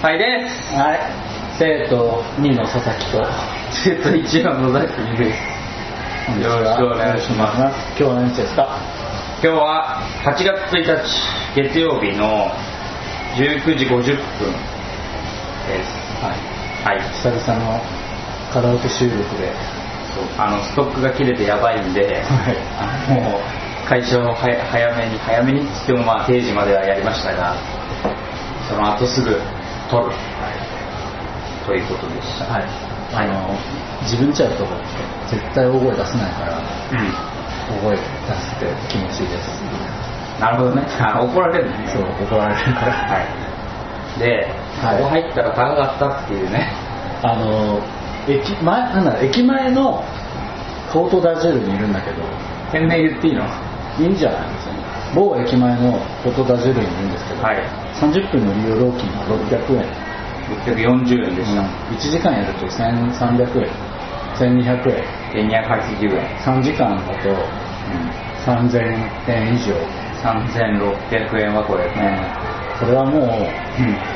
はいです、はい、生徒2の佐々木と生徒1の野崎です。よろしくお願いします。今日は何日ですか？今日は8月1日月曜日の19時50分です。はい、はい、久々のカラオケ収録でストックが切れてやばいんで、はい、もう会社を早めにってもまあ定時まではやりましたが、その後すぐ取る、はい、ということでした。はい。自分ちゃうと絶対大声出せないから、うん、大声出せて気持ちいいです。なるほどね。怒られるね。そう怒られるから。はい。で、はい、ここ入ったら高かったっていうね。駅前のコートダジェルにいるんだけど、店名言っていいの？いいんじゃないですかね。某駅前のコートダジェルにいるんですけど、はい、30分の利用料金は600円640円でした、うん、1時間やると1300円1200円1280円3時間だと、うん、3000円以上3600円はこれね。これはもう、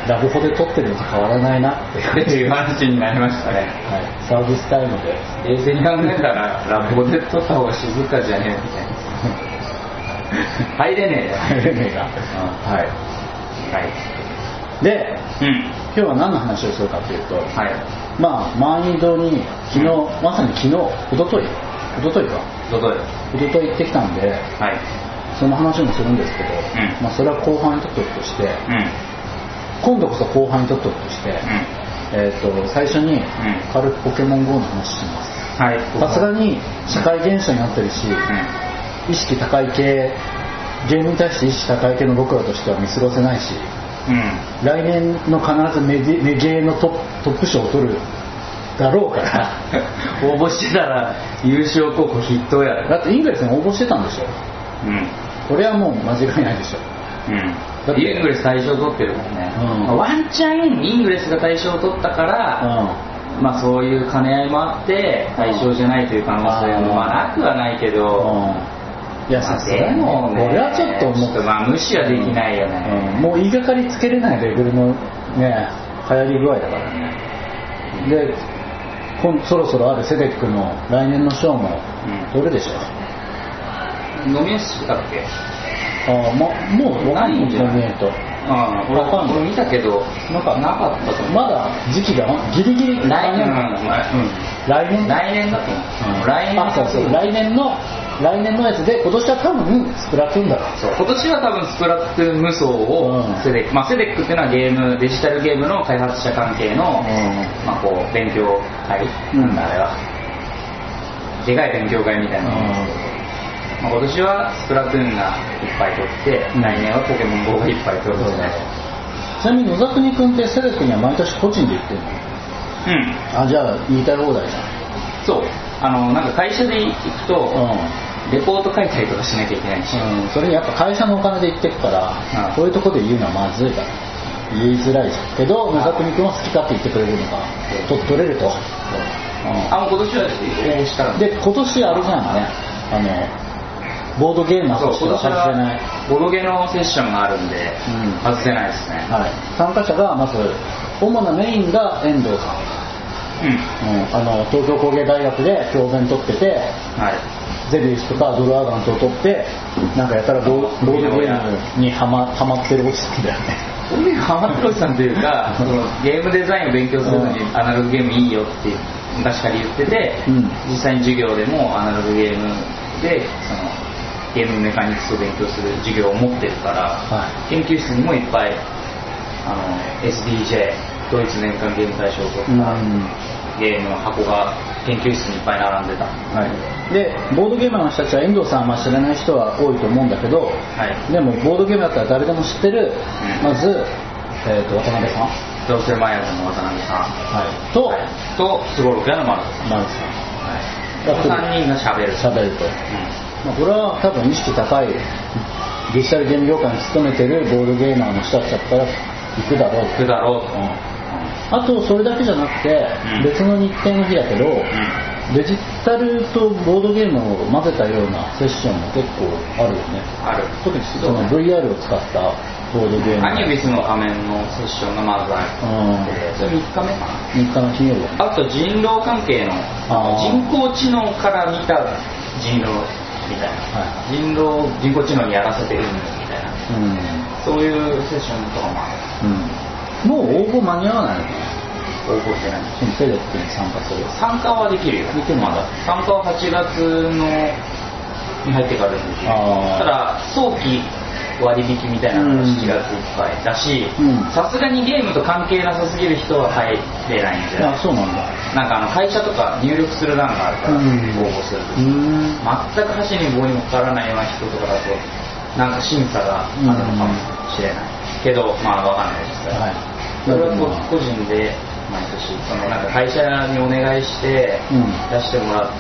ラブホで撮ってるのと変わらないなっていう話になりましたね。はい、サービスタイムで衛星に考えたらラブホで撮った方が静かじゃねえみたいな。入れねえが、はいはい。で、うん、今日は何の話をするかというと、はい、まあ満員堂に昨日、まさに昨日おととい行ってきたんで。はい、その話もするんですけど、まあ、それは後半にとっておくとして、今度こそ後半にとっておくとして、最初に軽くポケモン GO の話します。さすがに社会現象になってるし、意識高い系、ゲームに対して意識高い系の僕らとしては見過ごせないし、来年の必ずメゲーのトップ賞を取るだろうから応募してたら優勝候補筆頭や。だってイングレスに応募してたんでしょ。これはもう間違いないでしょ。だってイングレス大賞取ってるもんね、ワンチャンイングレスが大賞取ったから、まあ、そういう兼ね合いもあって大賞じゃないという可能性もまあなくはないけど、いやさすがにこれはちょっと思って、まあ、無視はできないよね、もう言いがかりつけれないレベルのね流行り具合だからね。でそろそろあるセデックの来年の賞も取るでしょ。ノミネートしてたっけ？もうないんじゃない？ノミネート。俺見たけどなかったと思う。まだ時期がギリギリ来年だと思う。来年のやつで今年は多分スプラトゥーンだから。そう今年は多分スプラトゥーン無双をセデック、まあセデックっていうのはゲームデジタルゲームの開発者関係の、まあこう勉強会、なんだあれはでかい勉強会みたいなの。今年はスプラトゥーンがいっぱい取って、来年はポケモン GO がいっぱい取るんで、ちなみに野崎君ってセレクには毎年個人で行ってるの？あ、じゃあ言いたい放題じゃん。そう、なんか会社で行くと、レポート書いたりとかしなきゃいけないし、それやっぱ会社のお金で行ってるから、こういうとこで言うのはまずいから言いづらいじゃん。けど野崎君は好きかって言ってくれるのか、取れると。今年は応募したら。で今年あれじゃんね、ボードゲームは外せない。ボードゲームのセッションがあるんで、外せないですね、はい、参加者がまず主なメインが遠藤さん、東京工芸大学で教鞭取ってて、ゼビウスとかドルアガントを取ってなんかやたらボードゲームにハマってるおじさんだよね。ボードゲームハマってるおじさんというかそのゲームデザインを勉強するのにアナログゲームいいよって昔から言ってて、実際に授業でもアナログゲームでそのゲームメカニクスを勉強する授業を持ってるから、研究室にもいっぱいSDJ ドイツ年間ゲーム大賞を取ったゲームの箱が研究室にいっぱい並んでた、でボードゲームの人たちは遠藤さんは知らない人は多いと思うんだけど、でもボードゲームだったら誰でも知ってる、まず、渡辺さんドルセマイヤーズの渡辺さん、とスゴロク屋の丸さん、3人がしゃべると、これは多分意識高いデジタルゲーム業界に勤めてるボードゲーマーの人たちだったら行くだろう、あとそれだけじゃなくて、別の日程の日だけど、デジタルとボードゲームを混ぜたようなセッションも結構あるよね。ある。特にVR を使ったボードゲームアニュビスの仮面のセッションがまずあって、それ3日目かな、3日の金曜日。あと人狼関係の人工知能から見た人狼みたいな、はい、人工知能にやらせてるみたいな、うん、そういうセッションとかもある、うん、もう応募間に合わないのかな。応募してない。そのペレットに参加する。参加はできるよ。まだ参加は8月のに入ってからできる。ただ早期割引みたいなのが7月いっぱいだし、さすがにゲームと関係なさすぎる人は入れないんじゃない。あ、そうなんだ。なんか会社とか入力する欄があるから、うん、応募すると、うん、全く箸に棒にもかからないような人とかだとなんか審査があるのかもしれない、うん、けどまあ分かんないですから、はい、それは個人で毎年そのなんか会社にお願いして出してもらう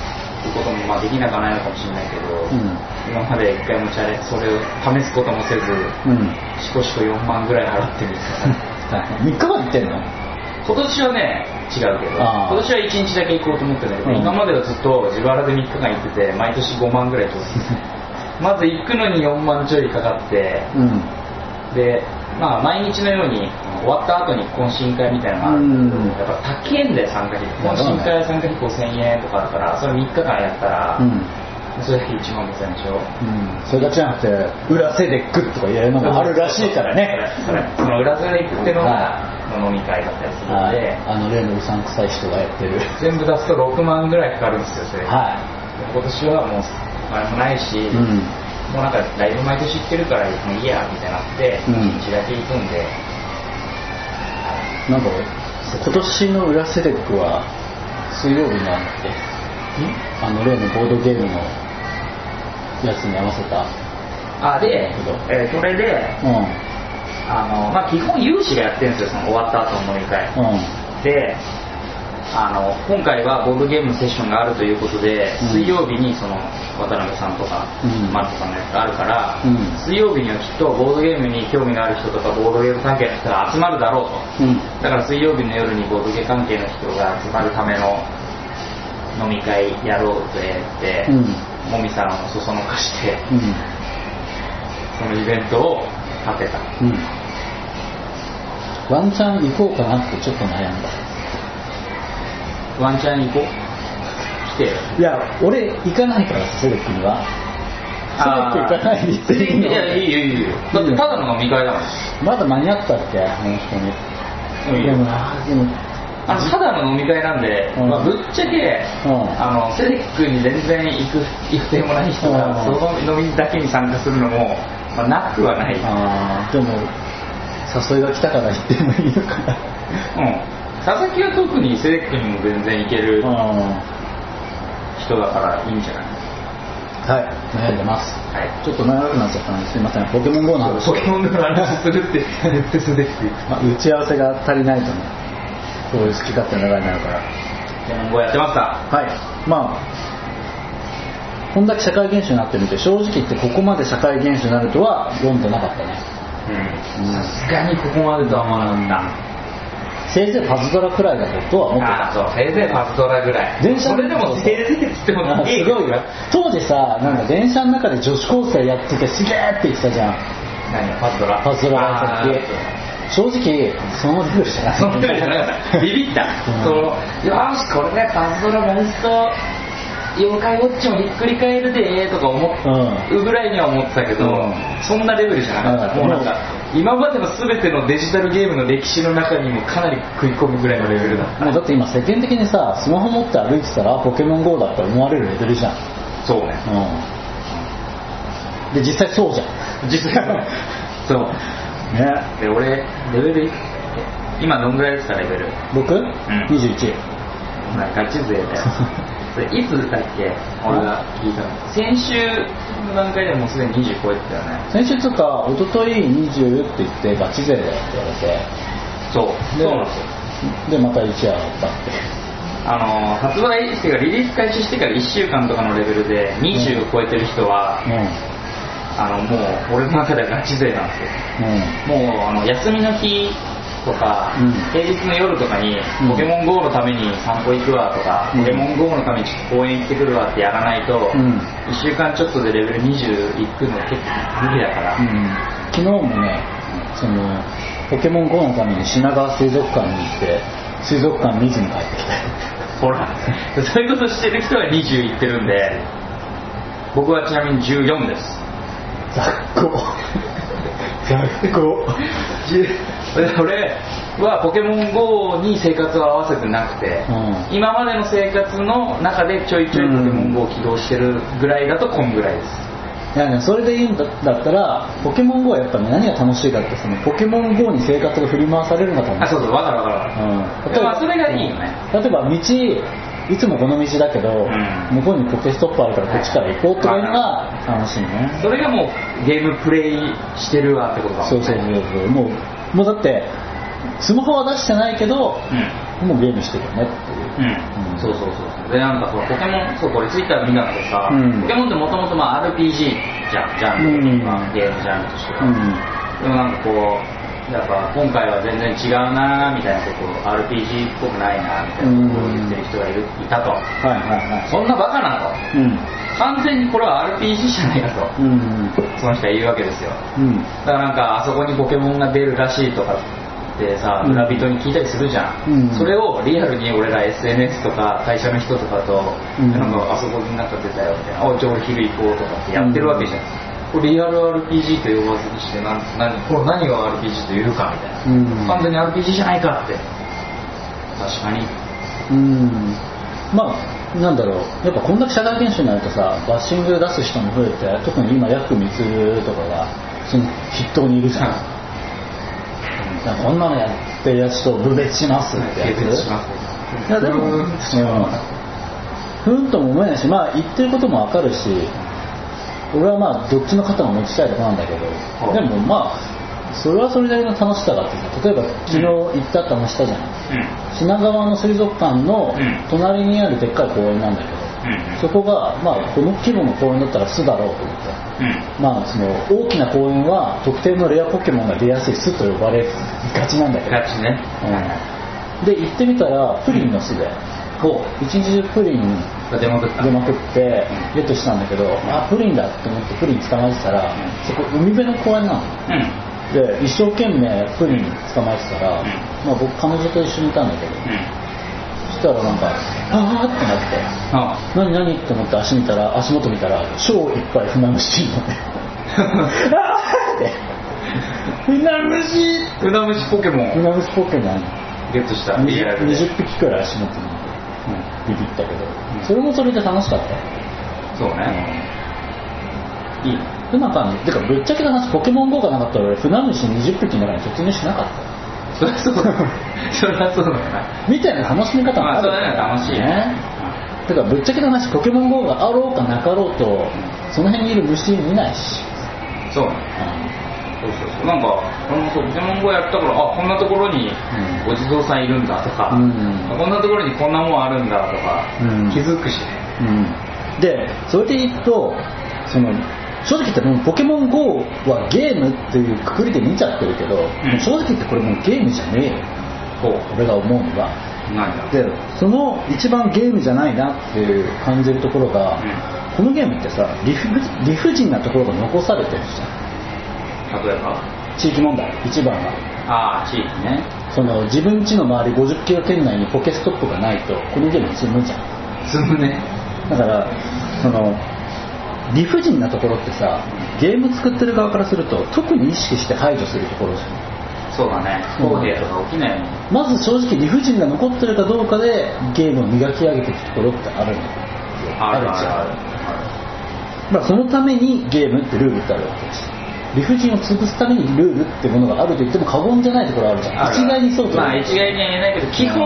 こともまあできなくはないのかもしれないけど、うん、今まで一回もチャレンジそれを試すこともせず、うん、しこしこ4万ぐらい払ってるんですから、ね、3日まで行ってんの？今年はね違うけど、今年は1日だけ行こうと思ってたけど、うん、今まではずっと自腹で3日間行ってて毎年5万ぐらい取ってまず行くのに4万ちょいかかって、うん、でまあ、毎日のように終わった後に懇親会みたいなのがあるんだけど、やっぱ高いんだよ参加費。懇親会は参加費5000円とかだから、それ3日間やったら、うん、それだけ1万5000円でしょ、うん、それだけじゃなくて裏セでグッとかやるのがあるらしいからね。その裏セで行くってのが飲み会だったりするので、はい、あの例のうさんくさい人がやってる全部出すと6万ぐらいかかるんですよそれ、はい、今年はもうお金もないし、うん、もうなんかだいぶ毎年行ってるからもういいやみたいになって1日だけ行くんで、なんか今年の裏セレックは水曜日にあって、あの例のボードゲームのやつに合わせたあで、それで、うん、まあ、基本有志がやってるんですよその終わった後の飲み会、うん、で今回はボードゲームのセッションがあるということで、うん、水曜日にその渡辺さんとか、うん、マルトさんのやつがあるから、うん、水曜日にはきっとボードゲームに興味がある人とかボードゲーム関係の人が集まるだろうと、うん、だから水曜日の夜にボードゲーム関係の人が集まるための飲み会やろうぜって、うん、もみさんをそそのかして、うん、そのイベントを立てた、うん、ワンチャン行こうかなってちょっと悩んだ。ワンチャン行こう来てよ。いや俺行かないからセレクには。セレク行かないで行っていいの？いやいいよいいよ、だってただの飲み会だもん。まだ間に合ったって本当に。いいよ。でもただの飲み会なんで、うん、まあ、ぶっちゃけ、うん、セレクに全然行く手もない人が、うん、その飲みだけに参加するのも、まあ、なくはない。あでも誘いが来たから行ってもいいのかな。うん、佐々木は特にセレックにも全然いける人だからいいんじゃないですか。はい、悩んでます、はい、ちょっと長くなっちゃったんですいません。ポケモン GO の話するって打ち合わせが足りないとね、こういう好き勝手な流れになるから。ポケモン GO やってました。はい、まあこんだけ社会現象になってみて、正直言ってここまで社会現象になるとは読んでなかったね。さすがにここまでとは思わなかった。せいぜいパズドラくらいだとは思ってた。あそう、せいぜいパズドラぐらい。電車それでもせいぜいって言ってもいい。すごいわ。当時さ、なんか電車の中で女子高生やっててすげーって言ってたじゃん。何パズドラ。パズドラやって正直そのレベルじゃない。そのレベルじゃない。ビビった。そのよしこれねパズドラモンスト妖怪ウォッチもひっくり返るでーとか思うぐらいには思ってたけど、うん、そんなレベルじゃなかった。もうなんか。今までの全てのデジタルゲームの歴史の中にもかなり食い込むぐらいのレベルだった。もうだって今世間的にさ、スマホ持って歩いてたらポケモン GO だって思われるレベルじゃん。そうね、うん、で実際そうじゃん実際そうね。で俺レベル今どんぐらいですかレベル僕、うん、21。ほらガチ勢だよそれいつだっけ俺が聞いたの。先週の段階でもうすでに20超えてたよね。先週とか一昨日20って言ってガチ勢だよって言われて、そうなんですよ。でまた1夜だったって発売してからリリース開始してから1週間とかのレベルで20を超えてる人は、うんうん、もう俺の中ではガチ勢なんですよ、うん、もう休みの日とか、うん、平日の夜とかに、うん、ポケモン GO のために散歩行くわとか、うん、ポケモン GO のためにちょっと公園行ってくるわってやらないと、うん、1週間ちょっとでレベル20行くの結構無理だから、うん、昨日もねポケモン GO のために品川水族館に行って水族館見ずに帰ってきてほらそういうことしてる人は20いってるんで、僕はちなみに14です。雑魚雑魚俺はポケモン GO に生活を合わせてなくて、うん、今までの生活の中でちょいちょいポケモン GO を起動してるぐらいだとこんぐらいです。いやね、それでいいんだったらポケモン GO はやっぱ、ね、何が楽しいかってそのポケモン GO に生活が振り回されるのかと思う。あ、そうそう、わかるわかる、うん、例えばそれがいいよね。例えば道いつもこの道だけど、うん、向こうにポケストップあるからこっちから行こうとかいうのが楽しいね。それがもうゲームプレイしてるわってことだもんね。そうそうそうそう、もうだってスマホは出してないけど、うん、もうゲームしてるよねっていう、うんうん、そうそうそう。でなんかこれポケモン、そうこれツイッターで見たんだけどさ、うん、ポケモンってもともと RPG じゃん、うんうん、ゲームジャンルとしては、うん、でもなんかこうやっぱ今回は全然違うなみたいなことを RPG っぽくないなみたいなことを言ってる人がいたと、うんはいはいはい、そんなバカなと、うん、完全にこれは RPG じゃないかと、うんうん、その人が言うわけですよ、うん、だからなんかあそこにポケモンが出るらしいとかでさ、村人に聞いたりするじゃん、うんうん、それをリアルに俺ら SNS とか会社の人とかと、うん、なんかあそこになんか出たよみたいな、おじゃあ俺昼行こうとかってやってるわけじゃん、うん、これリアル RPG と呼ばずにして何が RPG というかみたいな、うんうん、完全に RPG じゃないかって。確かに、うん、まあなんだろう、やっぱこんだけ社会現象になるとさ、バッシング出す人も増えて、特に今ヤクミツルとかがその筆頭にいるじゃん、うん、こんなのやってるやつと分別しますってやつ。いやでも、うん、ふんとも思えないし、まあ言ってることもわかるし、俺はまあどっちの肩も持ちたいとこなんだけど、でもまあそれはそれなりの楽しさがあってさ、例えば昨日行ったって話したじゃない、うん、品川の水族館の隣にあるでっかい公園なんだけど、うん、そこが、まあ、この規模の公園だったら巣だろうと思って、うん、まあその大きな公園は特定のレアポケモンが出やすい巣と呼ばれがちなんだけど、ね、うん、で行ってみたらプリンの巣で、うん、一日中プリンが出まくってゲットしたんだけど、うん、あプリンだと思ってプリン捕まえてたら、うん、そこ海辺の公園なの、うん、で一生懸命プリン捕まえてたら、うん、まあ、僕彼女と一緒にいたんだけど、うん、そしたらなんかあーってなって、ああ何って思って足元見たら超いっぱい船虫のねあーって船虫ポケモンゲットした20匹くらい足元に、うん、ビビったけど、うん、それもそれで楽しかった。そうね、うん、いいそんな感じ。てかぶっちゃけの話、ポケモン GO がなかったら俺船虫20匹の中に突入しなかった。そりゃそうだなみたいな楽しみ方もあるからね。楽しいね。だからぶっちゃけの話、ポケモン GO があろうかなかろうと、うん、その辺にいる虫見ないし。そうね、うん、そうなんか俺もそうポケモン GO やったから、あこんなところにお地蔵さんいるんだとか、うん、こんなところにこんなもんあるんだとか、うん、気づくし、うん、でそれで言うとその正直言ってもうポケモン GO はゲームっていうくくりで見ちゃってるけど、うん、正直言ってこれもうゲームじゃねえよ、俺が思うのがなんだ。でその一番ゲームじゃないなっていう感じるところが、うん、このゲームってさ理不尽なところが残されてるじゃん。例えば地域問題一番は地域ね、その自分家の周り50キロ圏内にポケストップがないとこのゲーム積むじゃん。積むね。だからその理不尽なところってさ、ゲーム作ってる側からすると特に意識して排除するところじゃん。そうだね、不公平とか起きないよ、ね、まず正直理不尽が残ってるかどうかでゲームを磨き上げていくところってあるの。あるじゃん、まあ、そのためにゲームってルールってあるわけです。理不尽を潰すためにルールってものがあると言っても過言じゃないところあるじゃん。一概にそうとは、まあ、一概には言えないけど基本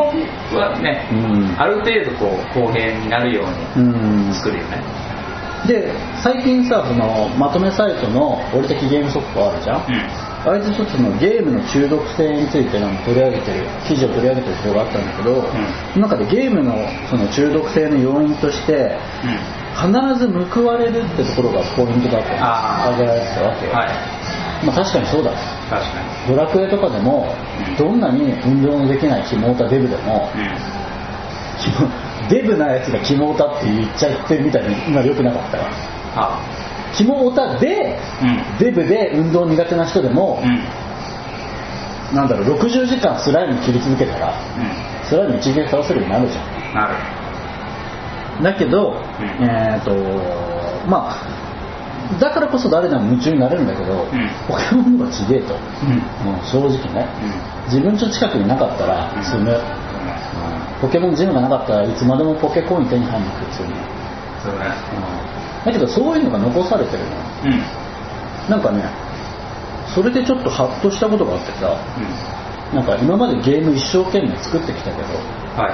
はね、うん、ある程度こう公平になるように作るよね、うん。で最近さ、そのまとめサイトの俺的ゲーム速報あるじゃん、うん、あれでちょっとそのゲームの中毒性についてなんか記事を取り上げてる人があったんだけど、うん、その中でゲームのその中毒性の要因として、うん、必ず報われるってところがポイントだと挙げられてたわけよ、はい。まあ、確かにそうだ。確かにドラクエとかでも、うん、どんなに運動のできないキモータデブでも、うんデブなやつがキモオタって言っちゃってるみたいに今良くなかったわ。キモオタで、うん、デブで運動苦手な人でも、うん、なんだろう、60時間スライム切り続けたら、うん、スライム一撃倒せるようになるじゃん。なる。だけど、うん、まあだからこそ誰でも夢中になれるんだけど、うん、ポケモンがちげえと、うん、もう正直ね、うん、自分家近くになかったら積む、うんうん、ポケモンジムがなかったらいつまでもポケコーンに手に入んなくて積む。そうね、うん。だけどそういうのが残されてるの。うん、なんかね。それでちょっとハッとしたことがあってさ、うん、なんか今までゲーム一生懸命作ってきたけど、は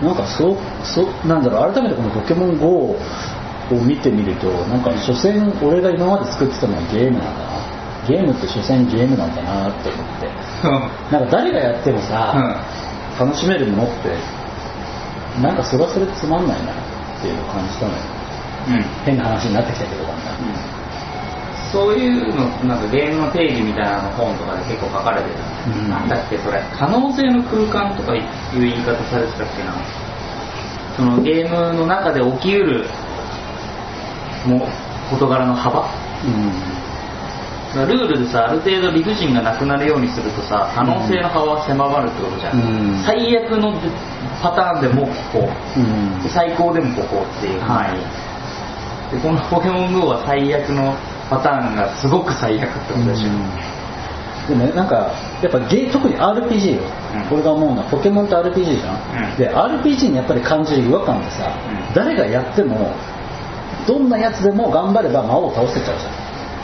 い、なんかなんだろう、改めてこのポケモン GO を見てみると、なんか所詮俺が今まで作ってたのはゲームなんだな、ゲームって所詮ゲームなんだなって思って、なんか誰がやってもさ、うん、楽しめるものってなんかそれはそれつまんないなっていうのを感じたのよ、うん、変な話になってきたけど、うん、そういうのなんかゲームの定義みたいなの本とかで結構書かれてる、うん、なんだっけそれ、可能性の空間とかいう言い方されてたっけな、そのゲームの中で起きうるも事柄の幅、うん、ルールでさ、ある程度理不尽がなくなるようにするとさ、可能性の幅は狭まるってことじゃん、うん、最悪のパターンでもここ、うん、最高でもここっていう範囲で、このポケモン GO は最悪のパターンがすごく最悪ってことでしょ、うん、でもなんかやっぱ特に RPG よ、うん、俺が思うのはポケモンと RPG じゃん、うん、で RPG にやっぱり感じる違和感でさ、うん、誰がやってもどんなやつでも頑張れば魔王を倒せちゃう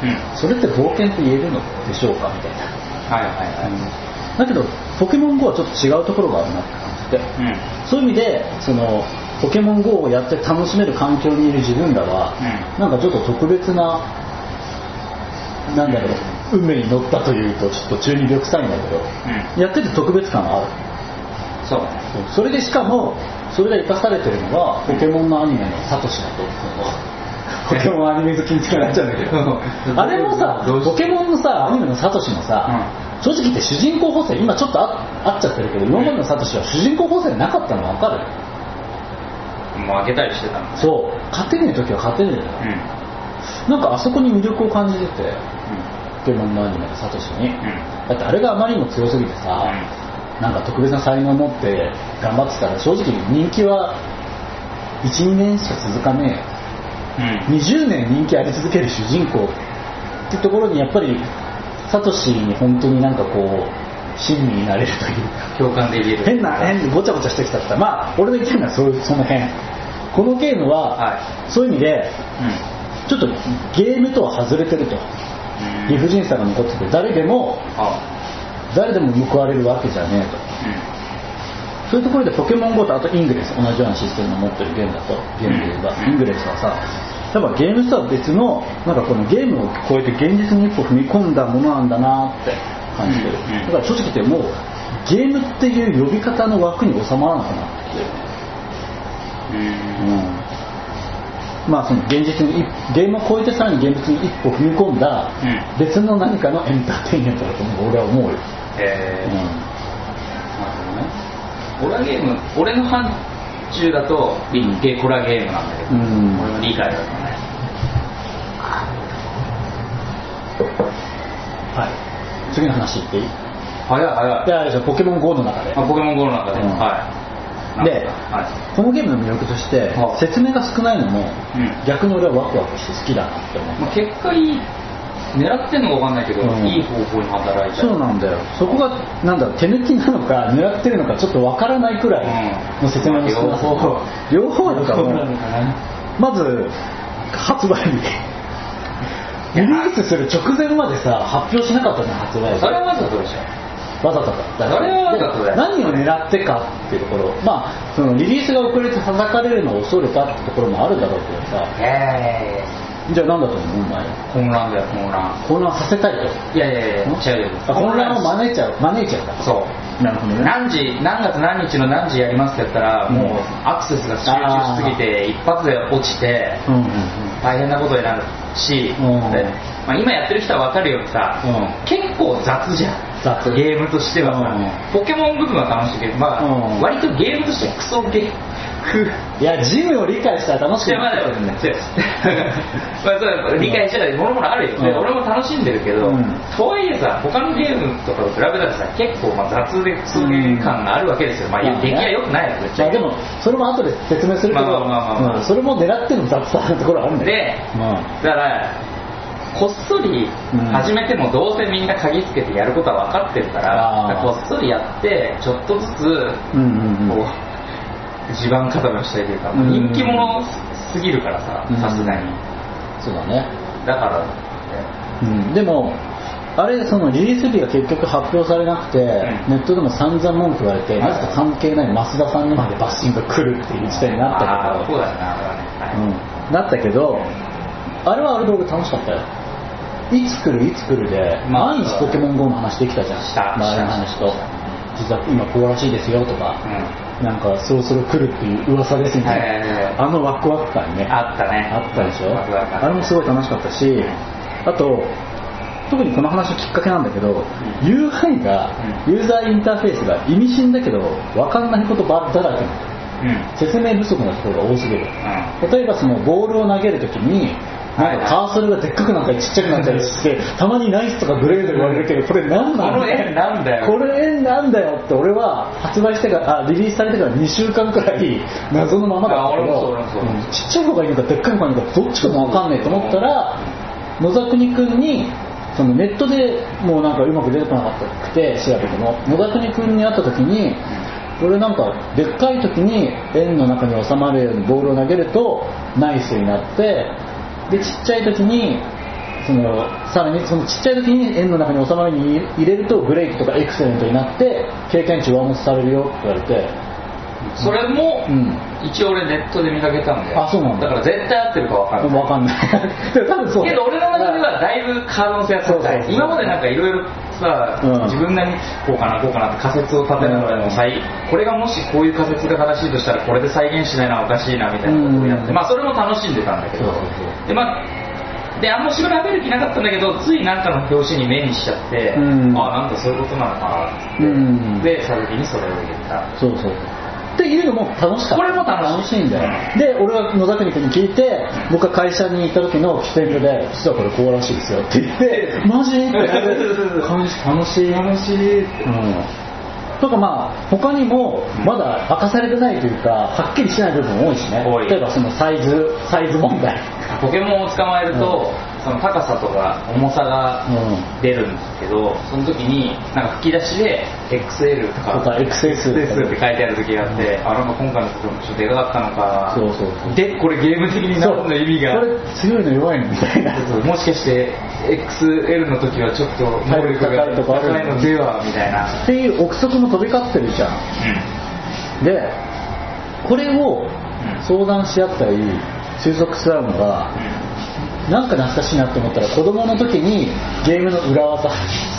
じゃん、うん、それって冒険って言えるのでしょうかみたいな、はいはいはい、うん、だけどポケモン GO はちょっと違うところがあるなって感じて、うん、そういう意味でそのポケモン GO をやって楽しめる環境にいる自分らは、うん、なんかちょっと特別ななんだろう、運命に乗ったというとちょっと中二病臭いんだけど、うん、やってて特別感はある。そうね。それでしかもそれが生かされてるのはポケモンのアニメのサトシだと、ポケモンアニメ好きになっちゃうんだけどあれもさ、ポケモンのさアニメのサトシもさ、うん、正直言って主人公補正今ちょっとあっちゃってるけど、今までのサトシは主人公補正なかったの分かる？もう負けたりしてたの。そう、勝てねえ時は勝てねえよ、うん、なんかあそこに魅力を感じてて、ポケモンのアニメのサトシに、うん、だってあれがあまりにも強すぎてさ、うん、なんか特別な才能を持って頑張ってたら正直人気は 1,2 年しか続かねえ、うん、20年人気あり続ける主人公ってところにやっぱりサトシに本当になんかこう親身になれるという共感できる、変なごちゃごちゃしてきたって、まあ俺の意見はその辺、このゲームは、はい、そういう意味で、うん、ちょっとゲームとは外れてると、理不尽さが残ってて、誰でも報われるわけじゃねえと、うん、そういうところでポケモン GO とあとイングレス、同じようなシステムを持ってるゲームだと、ゲームで言えば、イングレスはさ、やっぱゲームとは別のなんかこのゲームを超えて現実に一歩踏み込んだものなんだなって感じてる、うんうん、だから正直言ってもうゲームっていう呼び方の枠に収まらなくなってきてる、うんうん、まあ、その現実にゲームを超えてさらに現実に一歩踏み込んだ別の何かのエンターテインメントだと俺は思うよ。なるほどね。俺の範疇だとこれはゲームなんだけど、うん、俺の理解だとね。はい。次の話言っていい？早い。ポケモン GO の中で。ポケモン GO の中で。うん、はい。で、はい、このゲームの魅力として説明が少ないのも、うん、逆に俺はワクワクして好きだなって思う、まあ、結果いい、狙ってんのか分かんないけど、うん、いい方向に働いちゃう。そうなんだよ、そこがなんだろう、手抜きなのか狙ってるのかちょっと分からないくらいの説明の少なさ、うん、両方だから、まず発売日リリースする直前までさ発表しなかったの、発売日。それはまずどうでしょう、わざとだ。何を狙ってかっていうところ、まあそのリリースが遅れて叩かれるのを恐れたってところもあるだろうけどさ、じゃあ何だと思う？お前混乱させたいと。いや混乱を招いちゃうから。そう、なるほどね。何月何日の何時やりますってやったら、もうアクセスが集中しすぎて一発で落ちて大変なことになるし、まあ、今やってる人は分かるようにさ、結構雑じゃん、ゲームとしてはさ、ポケモン部分は楽しいけど、まあ、割とゲームとしてクソいやジムを理解したら楽しくない。まあそう理解したらもろもろあるよ、うん、で俺も楽しんでるけど、うん、とはいえさ他のゲームとかと比べたらさ結構まあ雑で普通感があるわけですよ、まあ、出来は良くないの、でもそれも後で説明するけど、それも狙ってるの雑さなところあるんだよ。で、だからこっそり始めてもどうせみんな鍵つけてやることは分かってるから、こっそりやってちょっとずつこう地盤固めをしたいというか、人気者すぎるからさ、さすがに。そうだね。だから、うん、でもあれそのリリース日が結局発表されなくて、ネットでも散々文句言われて、なぜか関係ない増田さんにまでバッシングが来るっていう事態になったけど。そうだよね。はい、なったけど、あれはあれで俺楽しかったよ。いつ来るいつ来るで毎日ポケモン GO の話できたじゃん。した周りの話と実は今こうらしいですよとか、なんかそろそろ来るっていう噂ですみたいな、あのワクワク感ね。あったね。あったでしょ。あれもすごい楽しかったし、あと特にこの話のきっかけなんだけど、UI がユーザーインターフェースが意味深だけど分かんないことばっかだけ、説明不足なところが多すぎる。例えばそのボールを投げるときになんかカーソルがでっかくなんかちっちゃくなったりしてたまにナイスとかグレード言われるけど、これ何なんだよこれなんだよこれなんだよって、俺は発売してからリリースされてから2週間くらい謎のままだったけど、ちっちゃい子がいるのかでっかい子がいるのかどっちかも分かんないと思ったら、野田国君にそのネットでもうなんかうまく出てこなかったくて調べても、野田国君に会った時に俺なんかでっかい時に円の中に収まるようにボールを投げるとナイスになって、でちっちゃい時にそのさらにそのちっちゃい時に円の中に収まるように入れるとブレイクとかエクセレントになって経験値上乗せされるよって言われて、それも、一応俺ネットで見かけたんで、あそうなん だから絶対合ってるか分かんない多分そうけど俺の中ではだいぶ可能性は高い。今までなんかいろいろさ、自分なりにこうかなこうかなって仮説を立てながらも、これがもしこういう仮説が正しいとしたらこれで再現しないのはおかしいなみたいなことをやって、まあそれも楽しんでたんだけど、でまあであんま調べる気なかったんだけど、つい何かの表紙に目にしちゃって、あなんかそういうことなのかなって、で佐々木にそれを入れた。そうそうっていうのも楽しかった。これも楽しいんだよ。で俺は野田国君に聞いて、僕が会社にいた時の喫煙所で実はこれこうらしいですよって言って、マジって楽しい、とかまあ他にもまだ明かされてないというかはっきりしない部分多いしね。例えばそのサイズ問題、ポケモンを捕まえると、その高さとか重さが出るんですけど、その時になんか吹き出しで XL とか XS って書いてある時があって、なんか今回の時もちょっとでかかったのか、そうでこれゲーム的に何の意味が、それ強いの弱いのみたいな、もしかして XL の時はちょっと能力が高いのではみたいなっていう憶測も飛び交ってるじゃん。でこれを相談し合ったり収束し合うのがなんか懐かしいなって思ったら、子供の時にゲームの裏技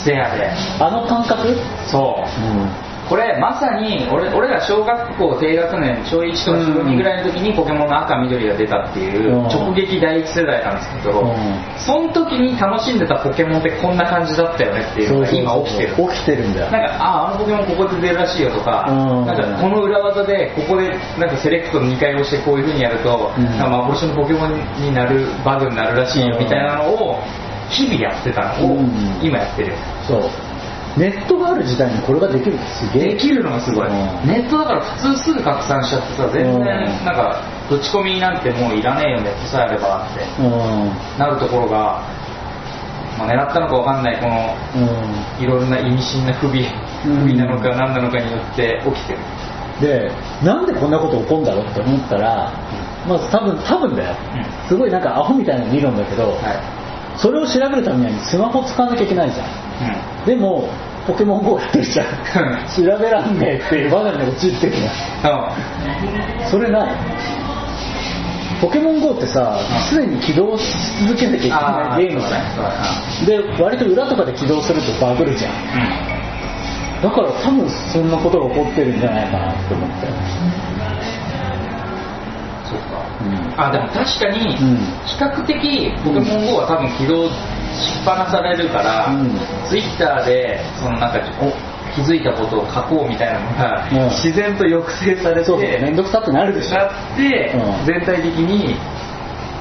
せやで、あの感覚そう、これまさに 俺ら小学校低学年小1とか小2ぐらいの時にポケモンの赤緑が出たっていう直撃第一世代なんですけど、その時に楽しんでたポケモンってこんな感じだったよねっていうのが今起きてるんだよ。なんかあのポケモンここで出るらしいよとか、なんかこの裏技でここでなんかセレクト2回押してこういう風にやると、幻のポケモンになるバグになるらしいよみたいなのを日々やってたのを今やってる。そうネットがある時代にこれができるってすげえ。できるのがすごい、ネットだから普通すぐ拡散しちゃってさ、全然なんかぶち込みなんてもういらねえよ、ネットさえあればって、なるところが、まあ、狙ったのか分かんないこの、いろんな意味深な不備なのか何なのかによって起きてる。でなんでこんなこと起こるんだろうって思ったら、まず多分だよ、すごいなんかアホみたいな理論だけど、それを調べるためにスマホ使わなきゃいけないじゃん、でもポケモン GO やってるじゃん調べらんねえっていうバカに陥ってるじゃんそれないポケモン GO ってさ、すでに起動し続けなきゃいけないゲームじゃん、で割と裏とかで起動するとバグるじゃん、だから多分そんなことが起こってるんじゃないかなって思って、でも確かに比較的ポケモン GO は多分起動しっぱなされるから、ツイッターでそのなんか気づいたことを書こうみたいなのが、うん、自然と抑制されて、そうそう、面倒くさってなるでしょ。なって、うん、全体的に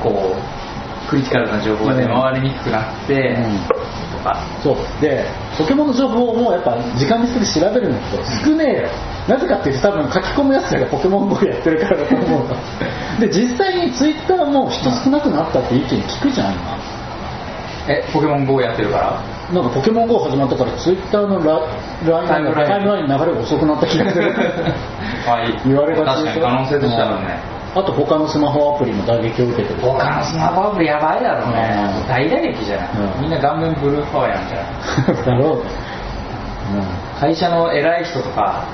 こうクリティカルな情報が出回りにくくなって、うん、とか。そうで、ポケモンの情報もやっぱ時間にすぐ調べるのと少ねえよ。なぜかっていうと多分書き込むやつがポケモン GO やってるからだと思うで、実際にツイッターも人少なくなったって意見聞くじゃん今。ポケモン GO やってるから、なんかポケモン GO 始まったからツイッターのタイムラインの流れが遅くなった気がする言われがちです。確かに可能性としてあるね。あと他のスマホアプリも打撃を受けてる。他のスマホアプリやばいだろうね、大打撃じゃない、うん、みんな顔面ブルーパワーやんじゃないだろう、うん、会社の偉い人とか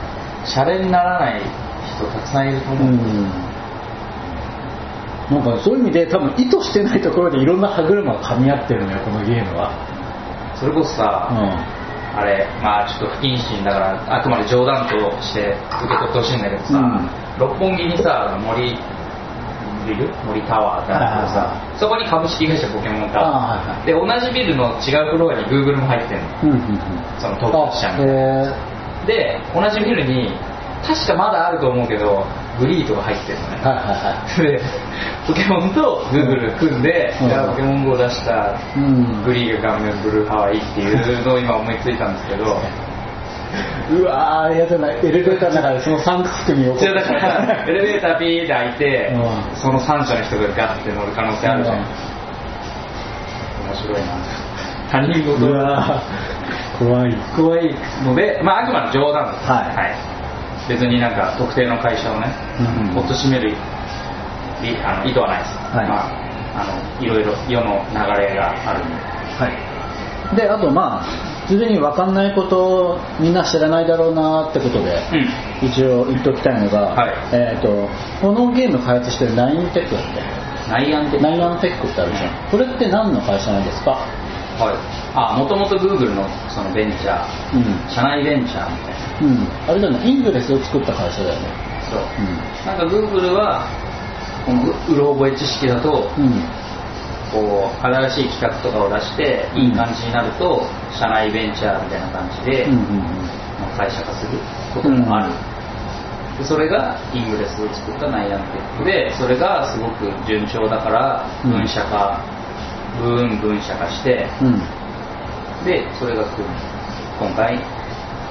シャレにならない人たくさんいると思う、うん、なんかそういう意味で多分意図してないところでいろんな歯車が噛み合ってるのよこのゲームは。それこそさ、うん、あれまあちょっと不謹慎だからあくまで冗談として受け取ってほしいんだけどさ、うん、六本木にさ森タワーだからさ、はいはいはい、そこに株式会社ポケモンタワー、はいはい、で同じビルの違うフロアに Google も入ってるの、うんうんうん、その東京支社にで同じビルに確かまだあると思うけどグリートが入ってるのね、はいはいはい、でポケモンとグーグル組んで、うん、じゃあポケモン GO を出したグリーが顔面ブルーハワイっていうのを今思いついたんですけどうわーやだな、エレベーターの中でその3組をだからエレベーターピーで開いて、うん、その3社の人がガッて乗る可能性あるじゃん、うん、面白いな他人事。うわ怖いので、まあ、あくまで冗談です、はいはい、別になんか特定の会社をね、うん、ほっとしめる意図はないです、はい、まあ、いろいろ世の流れがあるんで、はい、であとまあ常に分かんないことみんな知らないだろうなってことで、うん、一応言っておきたいのが、はい、このゲーム開発してるナイアンテックってあるじゃん、これって何の会社なんですか。もともと Google の そのベンチャー、うん、社内ベンチャーみたいな、うん、あれだね、イングレスを作った会社だよね。そう、うん、なんか Google はこのうろ覚え知識だと、うん、こう新しい企画とかを出していい感じになると、うん、社内ベンチャーみたいな感じで、うんうんうん、まあ、会社化することもある、うん、でそれがイングレスを作ったナイアンテックで、それがすごく順調だから分社化、うん、分社化して、うん、でそれが今回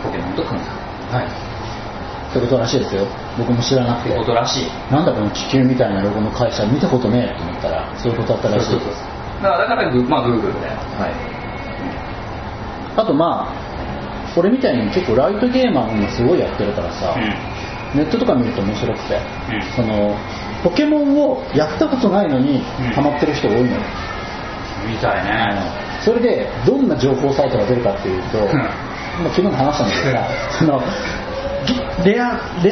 ポケモンと組んだ、はい、ってことらしいですよ。僕も知らなくて、ことらしい、なんだこの気球みたいなロゴの会社見たことねえと思ったらそういうことだったらしいです。そうそうそう、だからまあ Google だよ、はい、うん、あとまあこれみたいに結構ライトゲーマーもすごいやってるからさ、うん、ネットとか見ると面白くて、うん、そのポケモンをやったことないのにハマってる人が多いのよ、うん、みたいね。それでどんな情報サイトが出るかっていうと昨日も話したんですがそのレア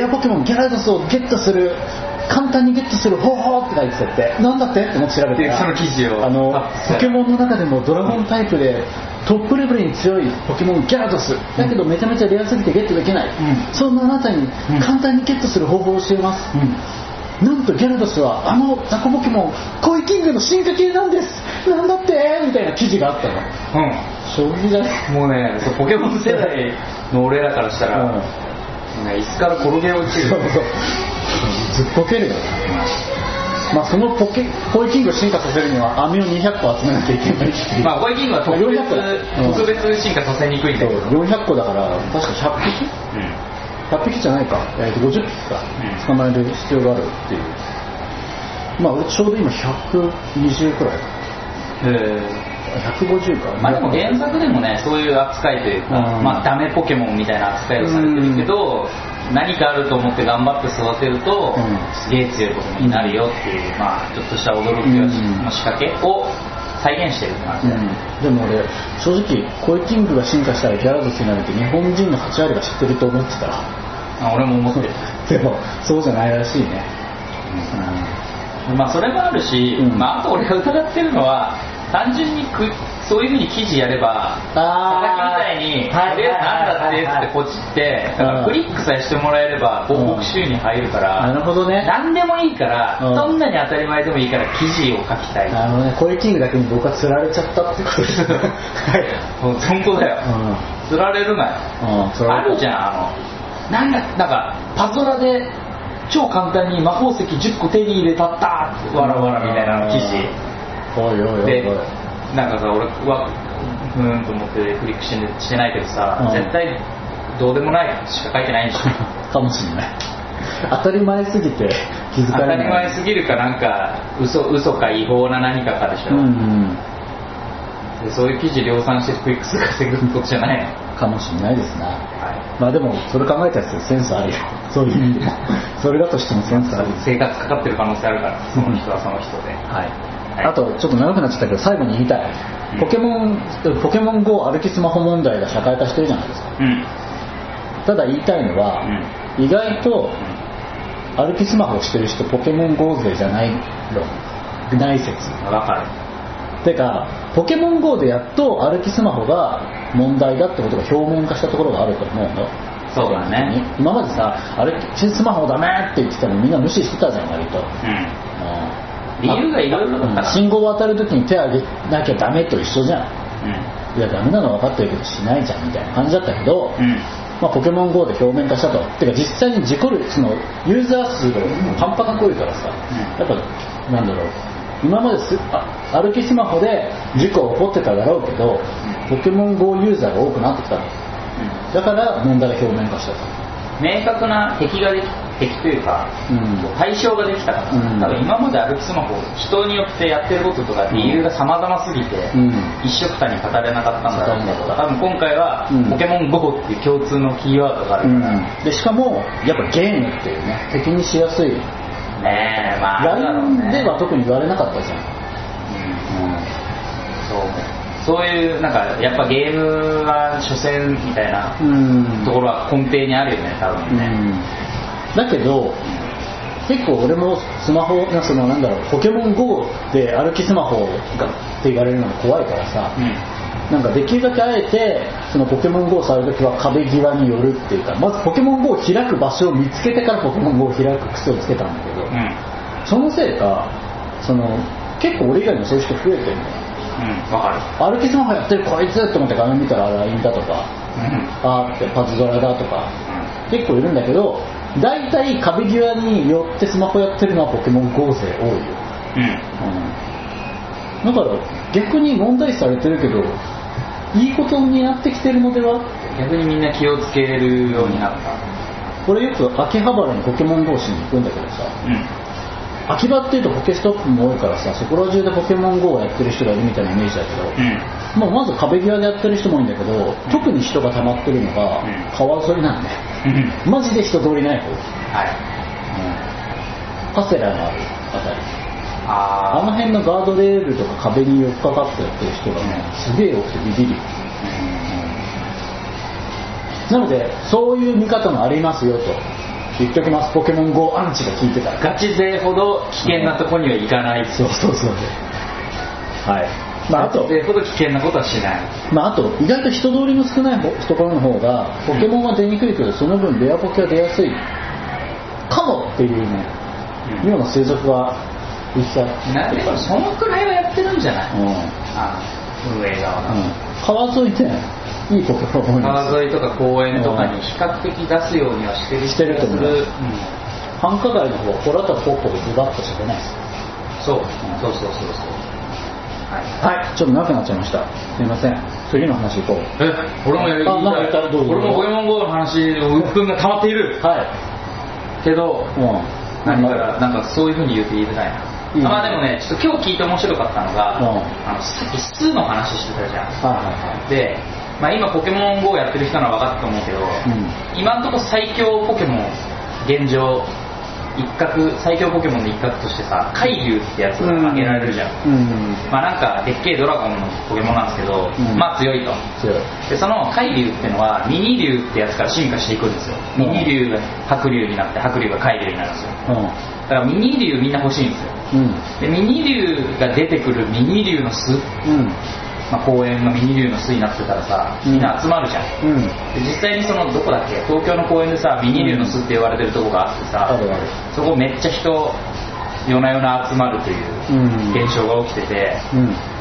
ポケモンギャラドスをゲットする、簡単にゲットする方法って書いてあって、なんだってって思って調べて、その記事をポケモンの中でもドラゴンタイプでトップレベルに強いポケモンギャラドスだけどめちゃめちゃレアすぎてゲットできない、うん、そんなあなたに簡単にゲットする方法を教えます、うん、なんとギャラドスはあのザコポケモンコイキングの進化系なんです、なんだってみたいな記事があったの、うん、将棋じゃない。もうね、ポケモン世代の俺らからしたら、うん、椅子から転げ落ちる。ずっこけるよ、まあ、そのコイキングを進化させるには網を200個集めなきゃいけないし、まあ、コイキングは特別進化させにくいんだけど、400個だから確か100匹じゃないか、50匹か捕まえる必要があるっていう、まあ俺ちょうど今120くらい150か、まあ、でも原作でもねそういう扱いというか、まあ、ダメポケモンみたいな扱いをされてるけど、何かあると思って頑張って育てると、すげえ強いことになるよっていう、まあ、ちょっとした驚きの仕掛けを再現してるって感じだね、うん、でも俺正直コイキングが進化したらギャラドスになるって日本人の8割が知ってると思ってたら、俺も思ってるでもそうじゃないらしいね、うん、まあ、それもあるし、うん、まあ、あと俺が疑ってるのは単純にそういう風に記事やれば佐々木みたいにとりあえずなんだって言ってポチってだからクリックさえしてもらえれば広告収入入るから、うん、なるほどね、何でもいいから、うん、どんなに当たり前でもいいから記事を書きたい、コイキングだけに僕は釣られちゃったってことですね、はい、本当だよ、うん、釣られるなよ、うん、あるじゃん、なんかパズドラで超簡単に魔法石10個手に入れたったわらわらみたいな記事、うん、でなんかさ俺はふーんと思ってクリックしてないけどさ、うん、絶対どうでもないしか書いてないんでしょかもしれない当たり前すぎて気づかない、当たり前すぎるかなんか嘘か違法な何かかでしょ、うんうん、でそういう記事量産してクリックする稼ぐことじゃないのかもしれないですな、はい、まあでもそれ考えたやつセンスあるよ、そういう意味でそれだとしてもセンスある、生活かかってる可能性あるから、その人はその人で、はいはい、あとちょっと長くなっちゃったけど最後に言いたい、うん、ポケモン GO 歩きスマホ問題が社会化してるじゃないですか、うん、ただ言いたいのは、うん、意外と歩きスマホをしてる人ポケモン GO 勢じゃないのない説、わかる、てかポケモン GO でやっと歩きスマホが問題だってことが表面化したところがあると思うの。そうだね、今までさ歩きスマホダメって言ってたのみんな無視してたじゃん割と、うん、理由がいろいろだから、信号を渡るときに手を挙げなきゃダメと一緒じゃん、うん、いやダメなの分かってるけどしないじゃんみたいな感じだったけど、うん、まあ、ポケモン GO で表面化したと。てか実際に事故るそのユーザー数がパンパンが多いからさ、やっぱなんだろう、今まで歩きスマホで事故起こってただろうけど、ポケモン GO ユーザーが多くなってきたの、うん、だから問題が表面化したと。明確な敵ができ、敵というか、うん、対象ができたから、うん、多分今まで歩きスマホ人によってやってることとか理由が様々すぎて、うん、一緒くたに語れなかったんだろうけど、多分今回は、うん、ポケモン GO っていう共通のキーワードがあるから、うん、でしかもやっぱゲームっていうね敵にしやすいねえ、まあ LINE、ね、では特に言われなかったじゃん、うんうん、そういうなんかやっぱゲームは所詮みたいなところは根底にあるよね多分ね、うん、だけど結構俺もスマホそのなんだろうポケモン GO で歩きスマホがって言われるのが怖いからさ、うん、なんかできるだけあえてそのポケモン GO を触るときは壁際に寄るっていうか、まずポケモン GO を開く場所を見つけてからポケモン GO を開く癖をつけたんだけど、うん、そのせいかその結構俺以外のそういう人増えてるのよ、うん、分かる、歩きスマホやってるこいつと思って画面見たら LINE だとか、うん、あーってパズドラだとか、うん、結構いるんだけど、だいたい壁際に寄ってスマホやってるのはポケモン GO 勢多いよ、うん、だから逆に問題視されてるけどいいことになってきてるのでは、逆にみんな気をつけるようになった。俺よく秋葉原にポケモン GO しに行くんだけどさ、うん、秋葉っていうとポケストップも多いからさ、そこら中でポケモン GO をやってる人がいるみたいなイメージだけど、うん、まず壁際でやってる人も多いんだけど、うん、特に人が溜まってるのが川沿いなんだよ、うん、マジで人通りない方、はい、うん、パセラのあるあたり、あの辺のガードレールとか壁に寄っかかってやってる人がね、すげえ多くてビビる、うん、なのでそういう見方もありますよと言っておきます。ポケモン GO アンチが効いてたガチ勢ほど危険なとこには行かない、うん、そうはいまあ、あと危険なことはしない、まあ、あと意外と人通りの少ないところの方がポケモンは出にくいけど、その分レアポケは出やすいかもっていうね、うん、今の推測はできちゃってるから、そのくらいはやってるんじゃない、うん、上側の、うん、川沿いでいいところが多いんです。川沿いとか公園とかに比較的出すようにはしてると思う、うん、繁華街の方はこれだったらポッポでズバッとしてないです、そう、うん、そうはい、ちょっと長くなっちゃいました、すいません。次の話行こう。俺もやりたい、俺もポケモン GO の話の鬱憤が溜まっている、はい、けど、うん、なんかそういう風に言っていいみたいな、いいね、まあでもね、ちょっと今日聞いて面白かったのが、うん、さっきスツーの話してたじゃん、はいはいはい、で、まあ、今ポケモン GO やってる人なら分かったと思うけど、うん、今のところ最強ポケモン現状一角、最強ポケモンの一角としてさ、海竜ってやつが挙げられるじゃん、うんうんうん、まあなんかでっけえドラゴンのポケモンなんですけど、うん、まあ強いと、強いで、その海竜ってのはミニ竜ってやつから進化していくんですよ、ミニ竜が白竜になって、白竜が海竜になるんですよ、うん、だからミニ竜みんな欲しいんですよ、うん、でミニ竜が出てくるミニ竜の巣、うんまあ、公園のミニ竜の巣になってたらさ、みんな集まるじゃん、うん、で実際にそのどこだっけ、東京の公園でさミニ竜の巣って言われてるとこがあってさ、うん、そこめっちゃ人夜な夜な集まるという現象が起きてて、で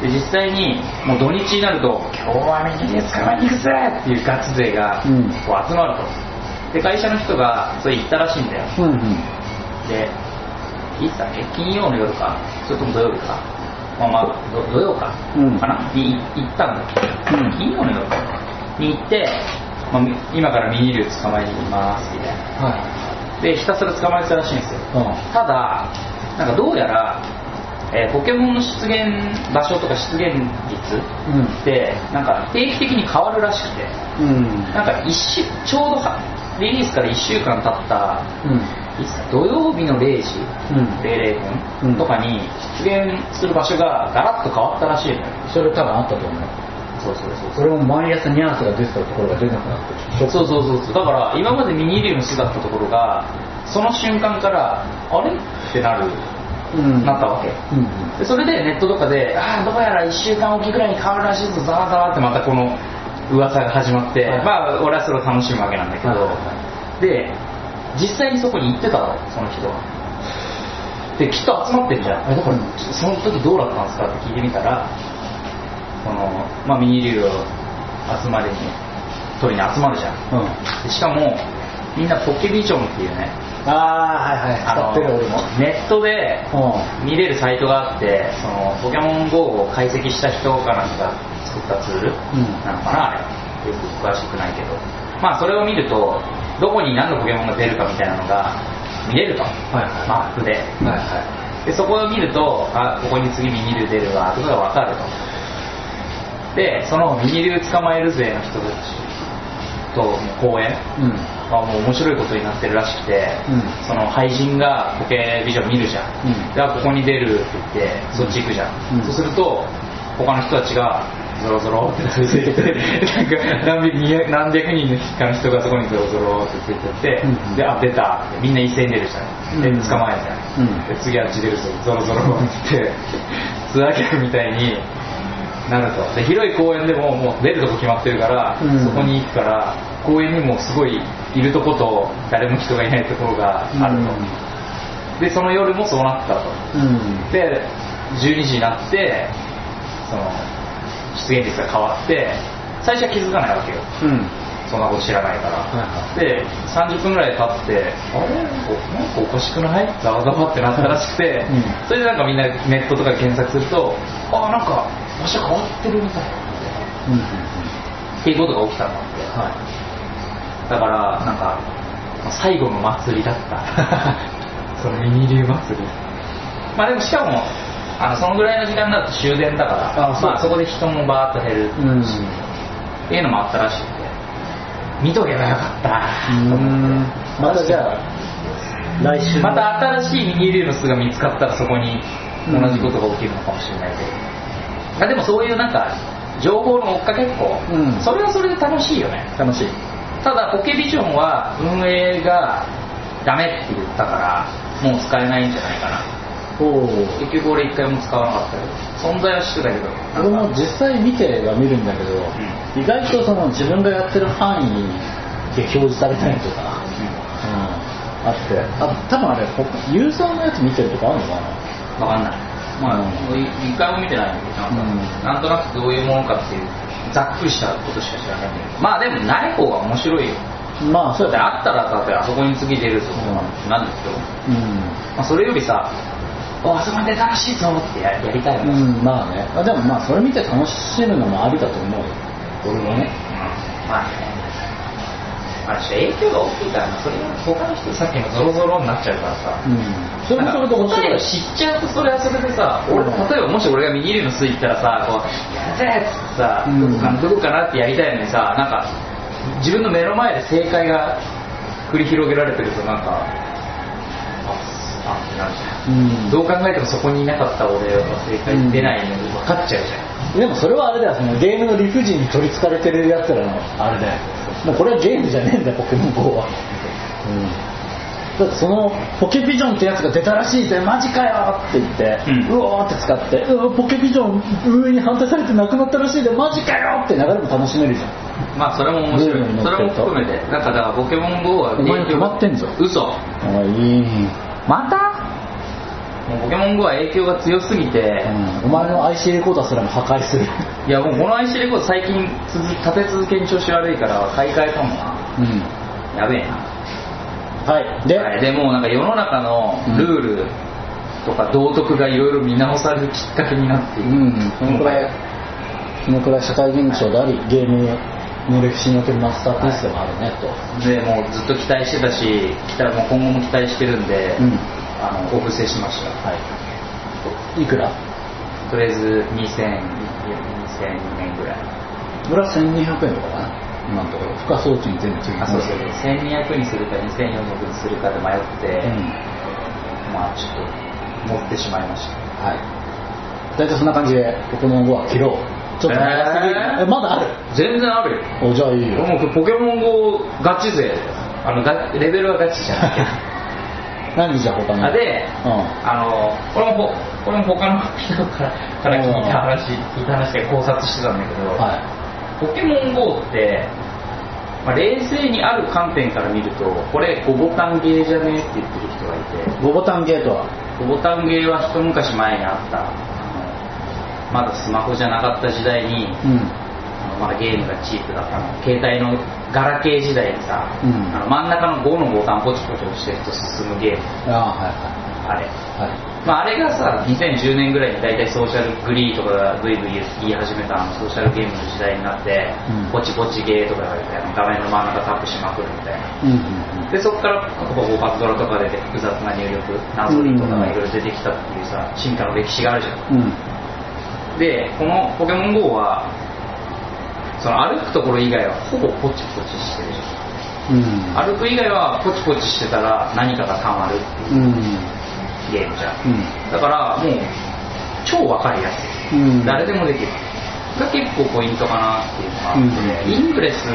実際にもう土日になると今日は右に捕まえに行くぜっていうガチ勢がこう集まると。で会社の人がそれ言ったらしいんだよ。でいつだっけ、金曜の夜かそれとも土曜日か、土曜かかなに行ったんだっけ、金曜の夜に行って、今からミニ竜捕まえに行きますみたいな、でひたすら捕まえてたらしいんですよ。ただなんかどうやら、ポケモンの出現場所とか出現率って、なんか定期的に変わるらしくて、なんかちょうどリリースから1週間経った、土曜日の0時、00分とかに出現する場所がガラッと変わったらしいのよ。それ多分あったと思う。それも毎朝ニャースが出てたところが出なくなって、だから今までミニリウムスだったところがその瞬間からあれってなったわけ、でそれでネットとかでどうやら1週間おきぐらいに変わるらしいぞザワザワってまたこの噂が始まって、俺はそれを楽しむわけなんだけど、で実際にそこに行ってたわその人は。できっと集まってるじゃん、だからその時どうだったんですかって聞いてみたら、このミニ竜を取りに集まるじゃん、でしかもみんなポケビジョンっていうね、ネットで見れるサイトがあって、そのポケモン GO を解析した人かなんか作ったツールなのかな、よく詳しくないけど、それを見るとどこに何のポケモンが出るかみたいなのが見れると、マップで、でそこを見るとここに次ミニ竜出るわとかが分かると。でそのミニ竜捕まえる勢の人たちと公演はもう面白いことになってるらしくて、その俳人がポケビジョン見るじゃん、でここに出るって言ってそっち行くじゃん、そうすると他の人たちがゾロゾロってついてってなんか何百人かの人がそこにゾロゾロってついてって、で出たってみんな一斉に出るじゃん、で捕まえるじゃん、で次あっち出るぞゾロゾロってつなげるみたいになると。で広い公園でももう出るとこ決まってるから、そこに行くから、公園にもすごいいるとこと誰も人がいないところがあると、でその夜もそうなったと、で12時になってその出現率が変わって、最初は気づかないわけよ、そんなこと知らないから、で30分ぐらい経ってあれなんかおかしくないざわざわってなったらしくて、それでなんかみんなネットとか検索するとなんか場所変わってるみたいなっていうことが起きたんだって、だからなんか最後の祭りだったそのミニ竜祭り、でもしかもそのぐらいの時間だと終電だから、そこで人もバーッと減るし、っていうのもあったらしくて、見とけばよかった。またじゃあ来週また新しいミニリウスが見つかったらそこに同じことが起きるのかもしれないけど、でもそういうなんか情報の追っかけっこ、それはそれで楽しいよね。楽しい。ただポケビジョンは運営がダメって言ったからもう使えないんじゃないかな。結局俺一回も使わなかったけど、存在は知ってたけど、俺も実際見ては見るんだけど、意外とその自分がやってる範囲で表示されたりとか、あって、多分あれユーザーのやつ見てるとかあるのかな、分かんない。一回も見てないんで、なんとなくどういうものかっていうざっくりしたことしか知らないんだけど、でもない方が面白いよ。そうだってあったらだってあそこに次出るぞってなるんですけど、それよりさあそこで楽しいぞってやりたいもん。でもそれ見て楽しむのもありだと思うよ、俺もね。影響が大きいからそれ他の人さっきのゾロゾロになっちゃうからさ、それもそれと面白い。知っちゃうとそれはそれでさ、例えばもし俺が右のスイッったらさ、こうやるぜっつってさ、どこかなってやりたいのにさ、なんか自分の目の前で正解が繰り広げられてるとなんかってなるじゃん。どう考えてもそこにいなかった俺は正解に出ないのに分かっちゃうじゃん。でもそれはあれだよ、そのゲームの理不尽に取りつかれてるやつらのあれだよ、もうこれはゲームじゃねえんだよポケモン GO は。だってそのポケビジョンってやつが出たらしいぜマジかよって言って、うわーって使ってポケビジョン運営に反対されてなくなったらしいぜマジかよって流れも楽しめるじゃん。それも面白い。それも含めてだからポケモン GO はお前に決まってんぞ。嘘お前いいまたもうポケモン GO は影響が強すぎて、うん、お前の IC レコーダーすらも破壊する。いやもうこの IC レコーダー最近立て続けに調子悪いから買い替えたもんな、うん、やべえな。はいで、はい、でもうなんか世の中のルール、うんとか道徳がいろいろ見直されるきっかけになっている、うん、そのくらい社会現象でありゲームの歴史におけるマスターピースでもあるね、はい、とでもうずっと期待してたしもう今後も期待してるんで、うん、お布施しました、はい、いくらとりあえず2000円ぐらいこれは1200円とかな、ね、今のところ付加装置に全部ついてます。1200にするか2400にするかで迷って、うん、まあちょっと持ってしまいました。はい。大体そんな感じでポケモン GO は切ろう。ちょっとまだある？全然あるよ。おじゃあいいよ。もうポケモン GO ガチ勢。レベルはガチじゃない。何じゃ他の？で、うん、これも他の人から聞いた話で考察してたんだけど、はい、ポケモン GO って、まあ、冷静にある観点から見るとこれ5ボタンゲーじゃねえって言ってる人がいて。5ボタンゲーとは？ボタンゲーは一昔前にあったまだスマホじゃなかった時代に、うん、まだゲームがチープだったの携帯のガラケー時代にさ、うん、真ん中の5のボタンポチポチ押してると進むゲーム あれ、はいまあ、あれがさ2010年ぐらいに大体ソーシャルグリーとかがブイブイ言い始めたソーシャルゲームの時代になって、うん、ポチポチゲーとか画面の真ん中タップしまくるみたいな、うんうんうん、でそこからパズドラとか出て複雑な入力謎解きとかがいろいろ出てきたっていうさ進化の歴史があるじゃん、うん、でこのポケモン GO はその歩くところ以外はほぼポチポチしてるじゃんうん、歩く以外はポチポチしてたら何かがたまるっていうゲームじゃん、うん、だからもう超わかりやすい、うん、誰でもできるが結構ポイントかなっていうのがあって、うん、イングレス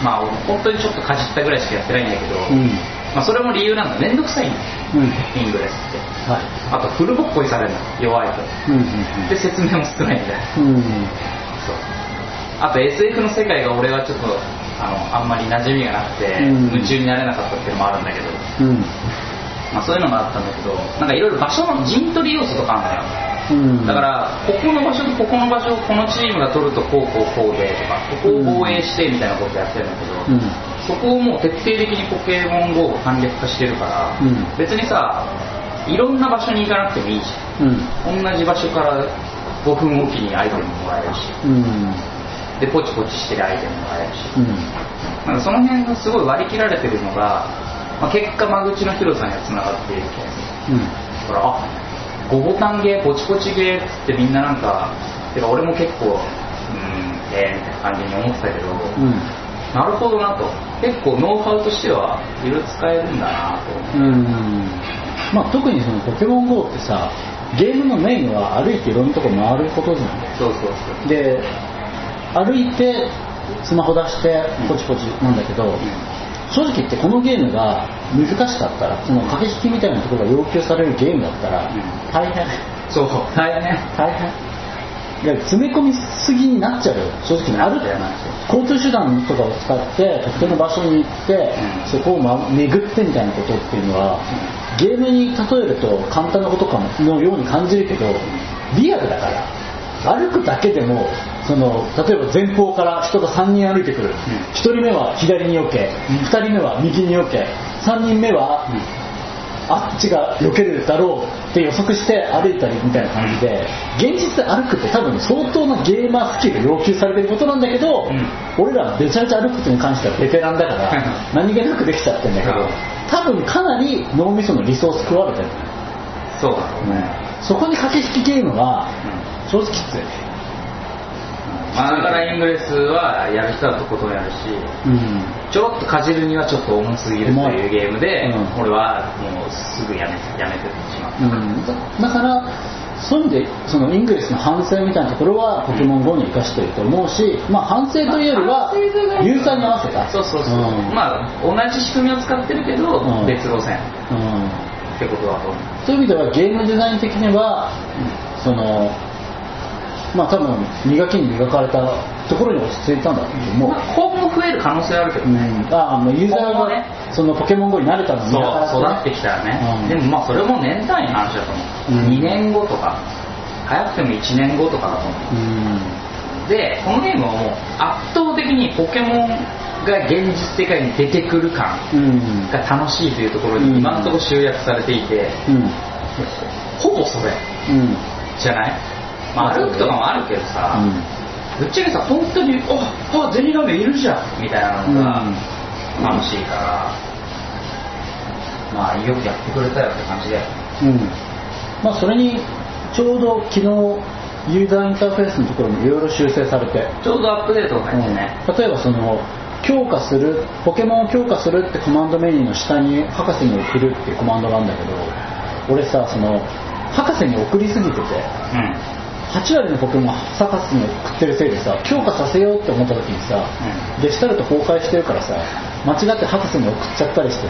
まあ本当にちょっとかじったぐらいしかやってないんだけど、うんまあ、それも理由なんだめんどくさいんだ、うん、イングレスって、はい、あとフルボッコイされるの弱いと、うんうんうん、で説明も少ないみたいな、うんうん、そうあと SF の世界が俺はちょっとあんまり馴染みがなくて夢中になれなかったっていうのもあるんだけど、うんまあ、そういうのもあったんだけどなんかいろいろ場所の陣取り要素とかあるんだよ、うん、だからここの場所とここの場所をこのチームが取るとこうこうこうでとかここを防衛してみたいなことやってるんだけど、うん、そこをもう徹底的にポケモン GO を簡略化してるから、うん、別にさいろんな場所に行かなくてもいいし、うん、同じ場所から5分おきにアイテムもらえるし、うんでポチポチしてるアイテムもあるし、うん、なんかその辺がすごい割り切られてるのが、まあ、結果間口の広さにはつながっているけど、うん、だからあ5ボタンゲーポチポチゲーっつってみんななんかてか俺も結構みたいな感じに思ってたけど、うん、なるほどなと結構ノウハウとしてはいろいろ使えるんだなと思って、うんまあ、特にそのポケモン GO ってさゲームのメインは歩いていろんなとこ回ることじゃないそうで歩いてスマホ出してポチポチなんだけど、うん、正直言ってこのゲームが難しかったらその駆け引きみたいなところが要求されるゲームだったら大変、うん、そう大変詰め込みすぎになっちゃうよ正直にある交通手段とかを使って特定の場所に行って、うん、そこを巡ってみたいなことっていうのは、うん、ゲームに例えると簡単なことかのように感じるけどリアルだから歩くだけでもその例えば前方から人が3人歩いてくる、うん、1人目は左に避け、うん、2人目は右に避け3人目は、うん、あっちが避けるだろうって予測して歩いたりみたいな感じで、うん、現実歩くって多分相当なゲーマースキルが要求されてることなんだけど、うん、俺らめちゃめちゃ歩くことに関してはベテランだから何気なくできちゃってるんだけど多分かなり脳みそのリソース食われてるそうだろうね、うん、そこに駆け引きゲームは、うん正直きつい、まあ、だからイングレスはやる人はとことんやるし、うん、ちょろっとかじるにはちょっと重すぎるというゲームで、うん、俺はもうすぐやめてしまった、うん、だからそういう意味でそのイングレスの反省みたいなところはポケモン GO に生かしてると思うし、まあ、反省というよりはユーザーに合わせたそう、うんまあ、同じ仕組みを使ってるけど、うん、別路線、うん、ってことだと思うそういう意味ではゲームデザイン的には、うん、そのまあ多分磨きに磨かれたところに落ち着いたんだけども、まあ、今後増える可能性あるけどね、うん、ユーザーが、ね、そのポケモンGOに慣れたのに、そう育ってきたらね、うん、でもまあそれも年単位の話だと思う、うん、2年後とか早くても1年後とかだと思う、うん、でこのゲームはもう圧倒的にポケモンが現実世界に出てくる感が楽しいというところに今のところ集約されていて、うんうん、ほぼそれ、うん、じゃない、まあ、歩くとかもあるけどさ、うん、ぶっちゃけさ本当にあゼニガメいるじゃんみたいなのが楽しいから、うん、まあよくやってくれたよって感じで、うん、まあそれにちょうど昨日ユーザーインターフェースのところもいろいろ修正されてちょうどアップデートが入ってね、うん、例えばその強化するポケモンを強化するってコマンドメニューの下に博士に送るっていうコマンドがあるんだけど、俺さその博士に送りすぎてて、うん、8割のポケモン博士に送ってるせいでさ強化させようって思った時にさ、うん、デジタルと崩壊してるからさ間違って博士に送っちゃったりして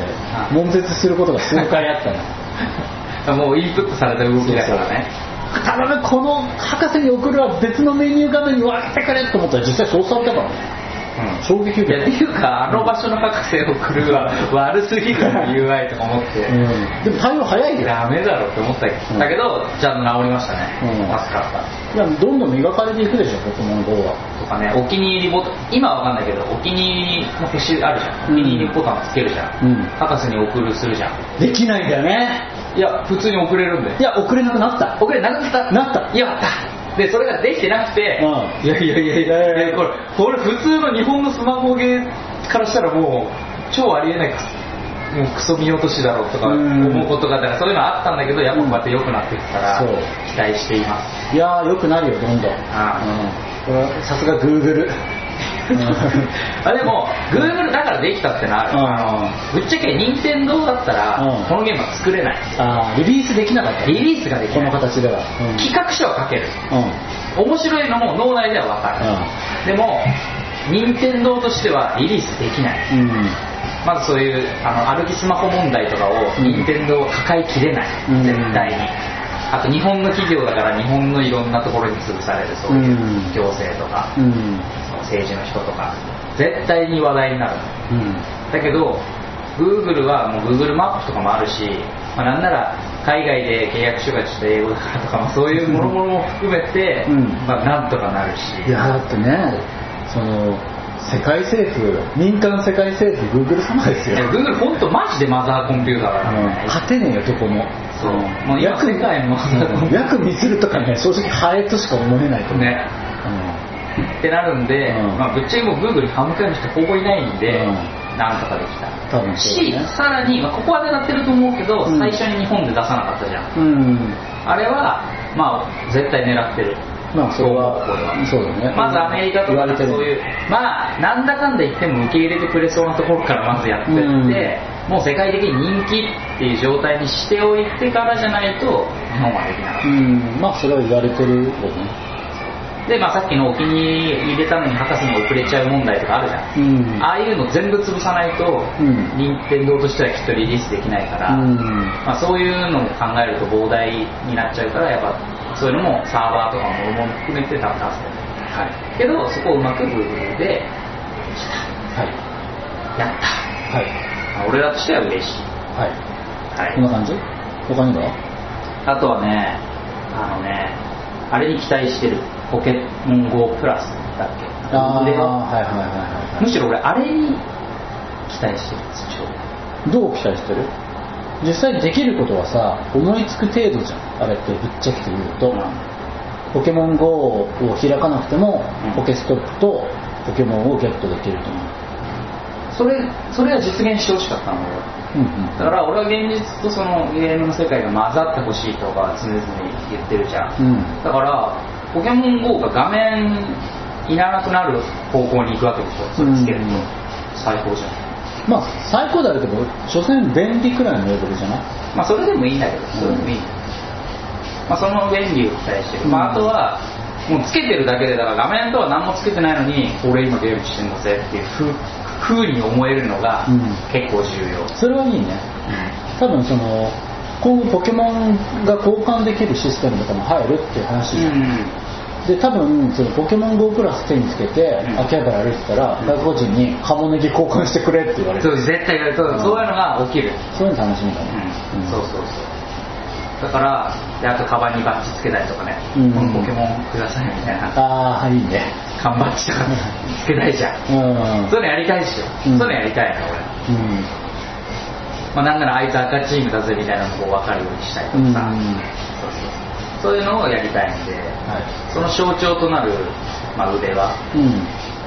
悶絶することが数回あったのもうインプットされた動きだからね、そうそう頼むこの博士に送るは別のメニュー画面に分けてくれと思ったら実際そうされたからね、うん、衝撃受けたっていうかあの場所の博士を送るは悪すぎるUI とか思って、うん、でも対応早いよダメだろって思ったけど、うん、だけどちゃんと治りましたね、うん、助かった。いやどんどん磨かれていくでしょポケモン GO はとかねお気に入りボタン今は分かんないけどお気に入りの星あるじゃん、うん、お気に入りボタンつけるじゃん、うん、博士に送るするじゃんできないんだよねいや普通に送れるんでいや送れなくなった送れなくなったやったでそれができてなくて、うん、いやこれ普通の日本のスマホゲーからしたらもう超ありえないもうクソ見落としだろうとか思うことがだからそういうのあったんだけどやっぱこうやって良くなっていくから、うん、期待していますいや良くなるよどんどんさすが Google あでも Google だからできたってのある、うん、ぶっちゃけ任天堂だったら、うん、このゲームは作れないあリリースできなかったリリースができないこの形では、うん、企画書を書ける、うん、面白いのも脳内では分かる、うん、でも任天堂としてはリリースできない、うん、まずそういう歩きスマホ問題とかを任天堂は抱えきれない、うん、絶対にあと日本の企業だから日本のいろんなところに潰されるそういう行政とか、うんうん政治の人とか絶対に話題になる、うん、だけど Google はもう Google マップとかもあるし、まあ、なんなら海外で契約書がちょっと英語だからとか、まあ、そういうもろもろも含めて、うんまあ、なんとかなるしいやだってねその世界政府民間世界政府 Google 様ですよ Google ほんとマジでマザーコンピューターだからね、うん、勝てねえよどこもそうもう今世界もヤクミツルとかね正直ハエとしか思えないと思うね、うんってなるんで、うんまあ、ぶっちゃけもう Google 歯向かいの人ほぼいないんで、うん、なんとかできた多分、ね、しさらに、まあ、ここは狙ってると思うけど、うん、最初に日本で出さなかったじゃん、うん、あれは、まあ、絶対狙ってる、まあ、それはこれはそうだねまずアメリカとかそういうまあなんだかんだ言っても受け入れてくれそうなところからまずやってって、うん、もう世界的に人気っていう状態にしておいてからじゃないと日本はできなかった、うん、まあそれは言われてるよねでまあ、さっきのお気に入れたのに博士に遅れちゃう問題とかあるじゃん、うん、ああいうの全部潰さないと、うん、任天堂としてはきっとリリースできないから、うんまあ、そういうのを考えると膨大になっちゃうからやっぱそういうのもサーバーとかも含めて多分出す、はい、けどそこをうまく Google ではい、やった、はいまあ、俺らとしては嬉しい、はいはい、こんな感じ他にはあとはねあれに期待してるポケモン GO プラスだっけむしろ俺あれに期待してるんですよどう期待してる実際できることはさ思いつく程度じゃんあれってぶっちゃけて言うと、うん、ポケモン GO を開かなくても、うん、ポケストップとポケモンをゲットできると思うそれは実現してほしかったの俺、うんうん、だから俺は現実とそのゲームの世界が混ざってほしいとか常々言ってるじゃん、うん、だからポケモン GO が画面いらなくなる方向に行くわけでしょそれつけると、うん、最高じゃんまあ最高だけど所詮便利くらいのレベルじゃないまあそれでもいいんだけどそれでもいい、うんまあ、その便利を期待してる、うんまあ、あとはもうつけてるだけでだから画面とは何もつけてないのに俺今ゲームしてんだぜっていう風に思えるのが結構重要、うん、それはいいね、うん、多分その今後ポケモンが交換できるシステムとかも入るっていう話じゃん、うんで多分そのポケモン GO プラス手につけて、うん、秋葉原歩いてたら外国人にカモネギ交換してくれって言われる。そう絶対言われる。そういうのが起きる。そういうの楽しみだね、うんうん、そうそうそうだからであとカバンにバッジつけたりとかね、うん、このポケモンくださいみたいな、ああいいね、缶バッジとかつけたいじゃん、うん、そういうのやりたいっしょ、うん、そういうのやりたいな俺、うんまあ、なんならあいつ赤チームだぜみたいなのを分かるようにしたりとかさ、うんうん、そういうのをやりたいんで、はい、その象徴となる、まあ、腕は、うん、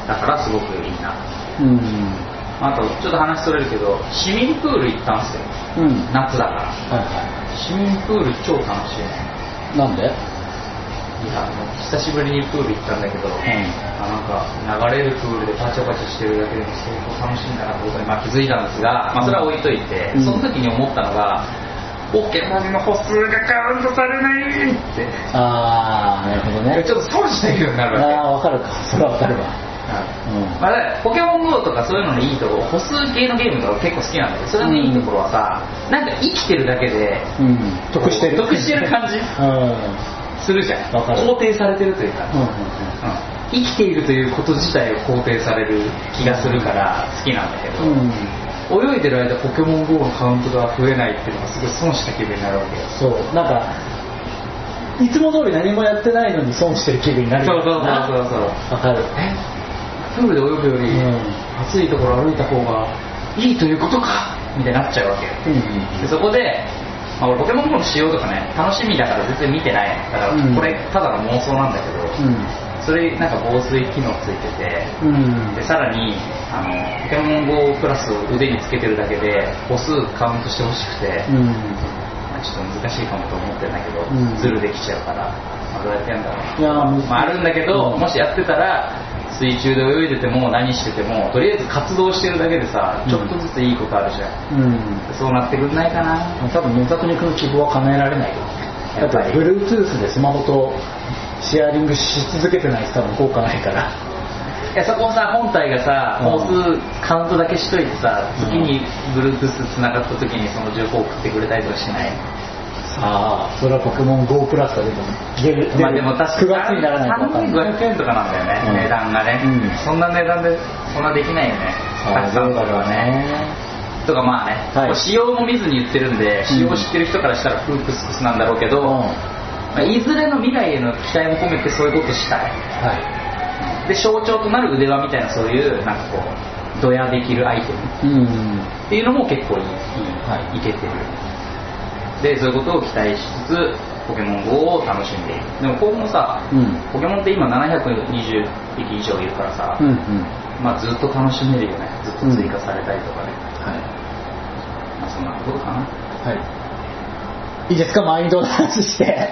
だからすごくいいな、うん、あとちょっと話それるけど市民プール行ったんすよ、うん、夏だから、はいはい、市民プール超楽しいね。なんで？いや久しぶりにプール行ったんだけど、うん、なんか流れるプールでパチャパチャしてるだけでも相当楽しいんだなと思って、まあ、気づいたんですが、まあ、それは置いといて、うん、その時に思ったのがポケモンの歩数がカウントされないって。ああなるほどね。ちょっと損してるようになるわけ。ああ分かるか、それは分かるわ、うんまあ、ポケモン GO とかそういうののいいところ、歩数系のゲームとか結構好きなんだけど、それのいいところはさ、うん、なんか生きてるだけで、うん、得してる感じ、うん、するじゃん。肯定されてるというか、うんうんうん、生きているということ自体を肯定される気がするから好きなんだけど、うん泳いでる間ポケモン GO のカウントが増えないっていうのがすごい損した気分になるわけよ。そうなんかいつも通り何もやってないのに損してる気分になる。そうそうそうそうわかる。プールで泳ぐより、うん、暑いところ歩いた方がいいということかみたいになっちゃうわけよ、うんうんうん、でそこで、まあ、俺ポケモン GO の仕様とかね楽しみだから全然見てないだから、うん、これただの妄想なんだけど、うんそれなんか防水機能ついてて、うん、でさらにポケモン GO プラスを腕につけてるだけで歩数カウントしてほしくて、うんまあ、ちょっと難しいかもと思ってんだけど、うん、ズルできちゃうから、まあ、どうやってやるんだろう。いや、まあ、あるんだけど、うん、もしやってたら水中で泳いでても何しててもとりあえず活動してるだけでさちょっとずついいことあるじゃん、うん、そうなってくんないかな。多分野田君の希望は叶えられないよ。だって Bluetooth でスマホとシェアリングし続けてないと多分効果ないから。いやそこをさ本体がさ本数カウントだけしといてさ、うん、次に Bluetooth つながった時にその情報を送ってくれたりとかしない。さあそれはポケモン GO プラスだけどまあでも確か9月にならないと分かんない3500円とかなんだよね、うん、値段がね、うん、そんな値段でそんなできないよね。たくさんあるわねとかまあね、はい、仕様も見ずに言ってるんで仕様を知ってる人からしたらフークスクスなんだろうけど、うんまあ、いずれの未来への期待も込めてそういうことしたい、はい、で象徴となる腕輪みたいなそういうなんかこうドヤできるアイテム、うんうん、っていうのも結構いけてる、はい、でそういうことを期待しつつポケモン GO を楽しんでいる。でも今後さ、うん、ポケモンって今720匹以上いるからさ、うんうんまあ、ずっと楽しめるよね。ずっと追加されたりとかね、うんはいまあ、そんなことかな、はい、いいですかマインドの話して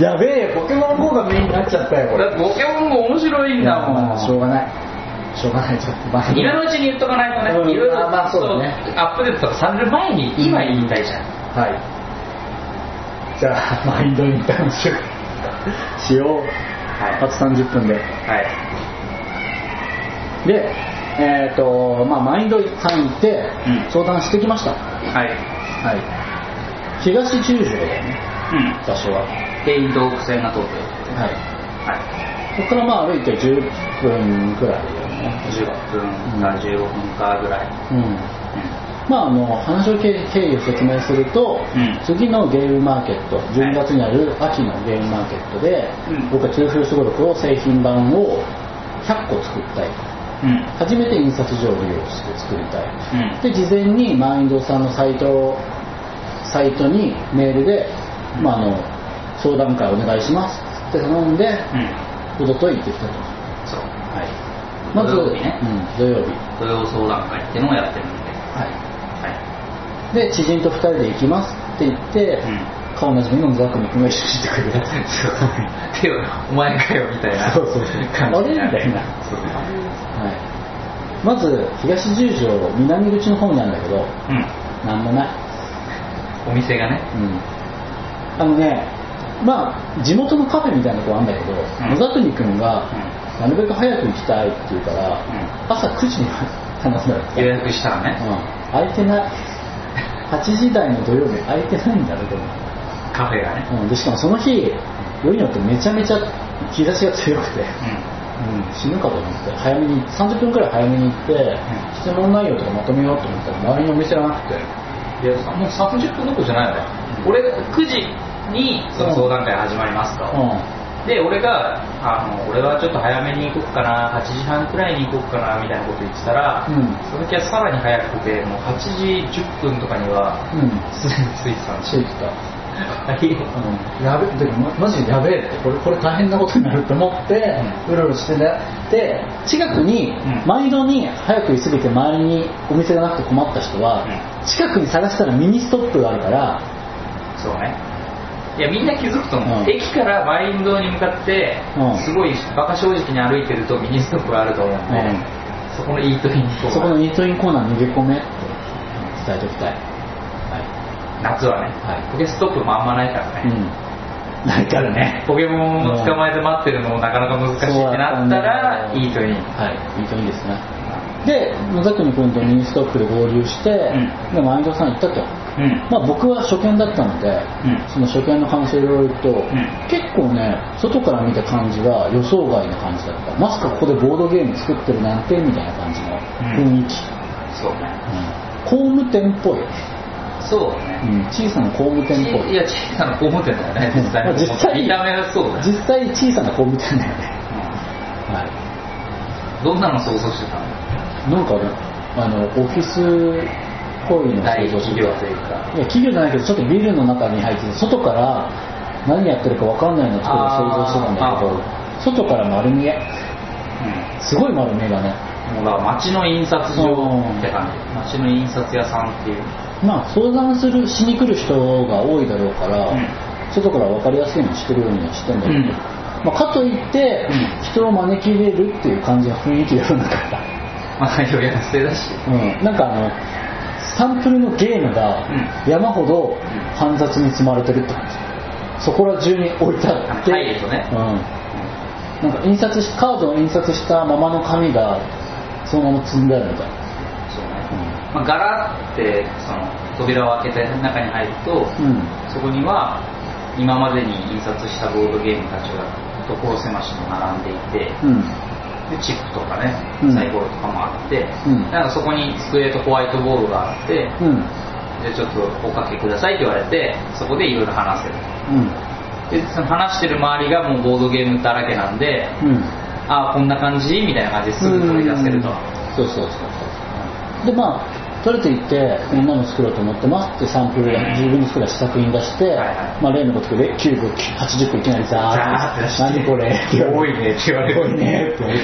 やべえポケモン GO がメインになっちゃったよこれ。だってポケモン GO 面白いんだもん、まあ、しょうがないちょっと、まあ、今のうちに言っとかないとね、うん、いろいろアップデートとかされる前に今言いたいじゃん、うん、はいじゃあマインドインターンしよう、はい、あと30分で、はい、で、まあ、マインドインターンって相談してきました、うんはいはい、東十条だよね、うん、私は京浜東北線が通ってる、はいはい、ここからまあ歩いて10分くらいだよね。10分か15分かぐらい、うんうんまあ、話を経由説明すると、うん、次のゲームマーケット12月にある秋のゲームマーケットで、うん、僕は通風すごろくを製品版を100個作ったい、うん、初めて印刷所を利用して作りたい、うん、で事前にマインドさんのサイトにメールで、うんまあ、相談会お願いしますって頼んで、うん、おととい行ってきたと。そう、はい、まず土曜日ね、うん、土曜相談会っていうのをやってるんで、はいで知人と2人で行きますって言って、うん、顔なじみのザクミ君が一緒にしてくれたっていうお前かよみたいな感じみたいな、はい、まず東十条南口の方にあるんだけど、うん、なんもないお店がね、うん、まあ地元のカフェみたいなとこあるんだけど、うん、ザクミ君が、うん、なるべく早く行きたいって言うから、うん、朝9時に話すのよ。予約したらね、うん、空いてない8時台の土曜日空いてないんだろうけどカフェがね、うん、でしかもその日よりによってめちゃめちゃ日差しが強くて、うんうん、死ぬかと思って早めに30分くらい早めに行って、うん、質問内容とかまとめようと思ったら周りにお店がなくて、いやもう30分どころじゃないわ、うん、俺9時にその相談会始まりますと、うん、で俺が俺はちょっと早めに行こうかな、8時半くらいに行こうかなみたいなこと言ってたら、うん、その時はさらに早くてもう8時10分とかにはすでに着いてたんですよ。やべえ、マジやべえってこれ大変なことになると思ってうろうろしてて、近くに毎度に早く居すぎて周りにお店がなくて困った人は近くに探したらミニストップがあるから、そうね、いやみんな気づくと思う、うん、駅からマリン堂に向かってすごいバカ正直に歩いてるとミニストップがあると思うんで、うん、そこのイートインコーナー逃げ込めって伝えておきたい。夏はね、はい、ポケストップもあんまないからね、うん、ないからね、ポケモンを捕まえて待ってるのもなかなか難しいってなったら、いいといい、はい、いいといいですね。で、野崎君とミニストップで合流して、うん、でも安藤さん行ったと、うん、まあ、僕は初見だったので、うん、その初見の感想をいろいろ言うと、うん、結構ね、外から見た感じが予想外の感じだった。まさかここでボードゲーム作ってるなんてみたいな感じの雰囲気、うん、そうね、うん、工務店っぽい。そうね、うん、小さな工務店っぽい。いや小さな工務店だよね、実際に見た目がそうだ、ね、実際小さな工務店だよね、うん、はい、どんなの想像してたの？なんかね、オフィスっぽいの大企業というか、いや企業じゃないけどちょっとビルの中に入ってて外から何やってるか分かんないのとか想像してたんだけど、外から丸見え、うん、すごい丸見えだね。もうだから街の印刷所って感じ、街の印刷屋さんっていう、まあ、相談しに来る人が多いだろうから、うん、外から分かりやすいようにしてるようにはしてんだけど、うん、まあ、かといって、うん、人を招き入れるっていう感じの雰囲気ではなかった。まあ予約制だし、うん、なんかサンプルのゲームが山ほど煩雑に積まれてるって感じ、そこら中に置いてあって、はい、ね、うん、なんかカードを印刷したままの紙がそのまま積んであるみたいな。まあ、ガラってその扉を開けて中に入ると、うん、そこには今までに印刷したボードゲームたちが所狭しと並んでいて、うん、でチップとかね、サイコロとかもあって、うん、なんかそこに机とホワイトボードがあって、うん、でちょっとおかけくださいって言われてそこでいろいろ話せる、うん、でその話してる周りがもうボードゲームだらけなんで、うん、ああこんな感じみたいな感じですぐ取り出せると、うん、そうそうそうそう。でまあ取れていってこんなの作ろうと思ってますってサンプルを自分に作ら試作品出して、はいはい、まあ、例のことで9個80個いきなりザーッて何これ多いねって言われる、多いねって思っ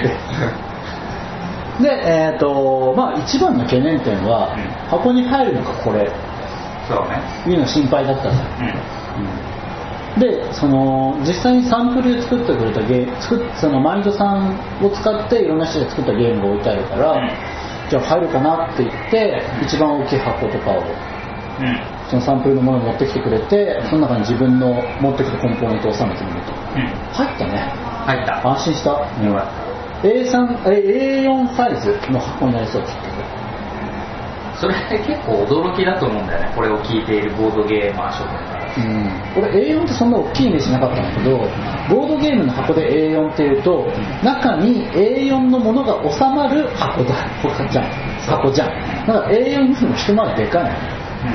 てでまあ一番の懸念点は、うん、箱に入るのかこれそうねいうの心配だったんだ、うんうん、でその実際にサンプルで作ってくれたゲームそのマインドさんを使っていろんな人で作ったゲームが置いてあるから、うん、じゃあ入るかなって言って一番大きい箱とかをそのサンプルのものを持ってきてくれて、その中に自分の持ってきたコンポーネントを収めてみると、うん、入ったね、入った、安心した。 A4 サイズの箱になりそうです。それって結構驚きだと思うんだよね、これを聞いているボードゲーマー諸君から、うん、これ A4 ってそんな大きいイメージなかったんだけど、ボードゲームの箱で A4 っていうと、うん、中に A4 のものが収まる箱だ、箱じゃん。だから A4 の一回りでかい、うんう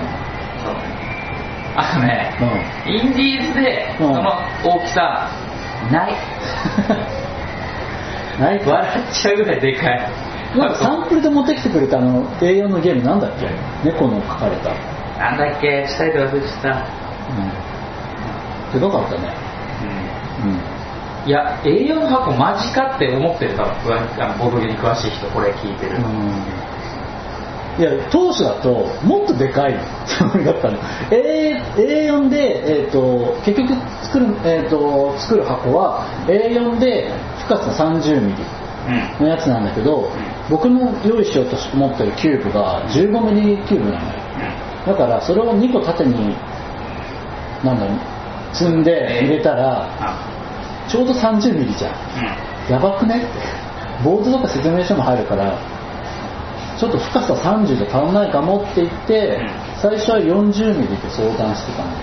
ん、そうあのね、うん、インディーズでその大きさ、うん、ない笑っちゃうぐらいでかい。サンプルで持ってきてくれたA4 のゲームなんだっけ、猫の描かれたなんだっけ、したいと忘れした、うん、でかかったね、うんうん、いや A4 の箱マジかって思ってるから、ボードゲームに詳しい人これ聞いてる、うん、いや当初だともっとでかいつもりだったの。 A4 で、結局作る箱は A4 で深さ 30mm のやつなんだけど、僕の用意しようと思ってるキューブが 15mm キューブなのよ。だからそれを2個縦に積んで入れたらちょうど 30mm じゃん、やばくね。ボードとか説明書も入るからちょっと深さ30じゃ足んないかもって言って最初は 40mm って相談してたんだ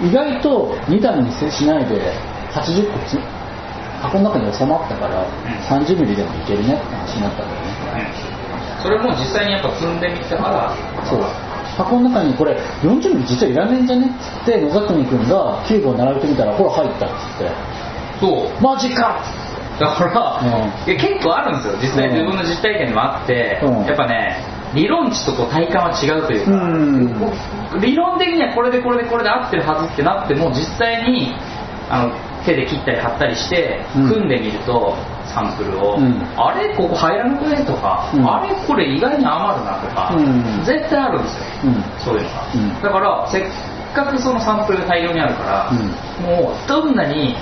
けど、意外と2段にしないで80個箱の中に収まったから30ミリでもいけるねって話になったんだよね、うん、それも実際にやっぱ積んでみたから、そう箱の中にこれ40ミリ実はいらねえんじゃねっつって野崎君がキューブを並べてみたらほら入ったっつって、そうマジかだから、うん、いや結構あるんですよ実際、自分の実体験にもあって、うん、やっぱね理論値とこう体感は違うというか、うん、理論的にはこれでこれでこれで合ってるはずってなっても、実際に手で切ったり貼ったりして組んでみると、うん、サンプルを、うん、あれここ入らなくねとか、うん、あれこれ意外に余るなとか、うん、絶対あるんですよ、うん、そういうのが、うん、だからせっかくそのサンプルが大量にあるから、うん、もうどんなに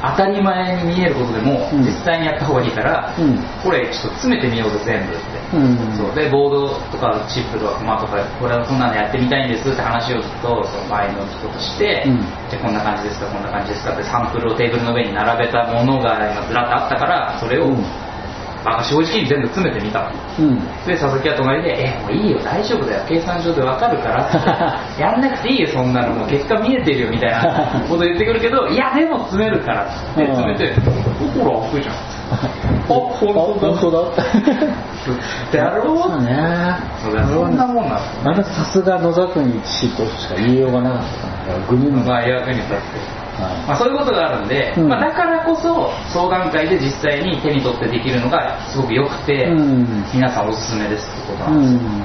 当たり前に見えることでも実際にやった方がいいから、うん、これちょっと詰めてみようと全部って、うん、そうでボードとかチップとかコマとかこれはこんなのやってみたいんですって話をずっとその前の人として、うん、じゃこんな感じですかこんな感じですかってサンプルをテーブルの上に並べたものが今ずらっとあったから、それを、うん、正直に全部詰めてみた、うん、で佐々木は隣でもういいよ大丈夫だよ計算上で分かるからってやんなくていいよそんなのもう結果見えてるよみたいなこと言ってくるけどいやでも詰めるからって詰めて、うん、ほらあっいいじゃんあ本当だだろうねそんなもんなの、さすが野崎にしとしか言いようがなかったグミの役に立ってまあ、そういうことがあるんで、うんまあ、だからこそ相談会で実際に手に取ってできるのがすごく良くて、うん、皆さんおすすめですってことなんですよ、うんうん、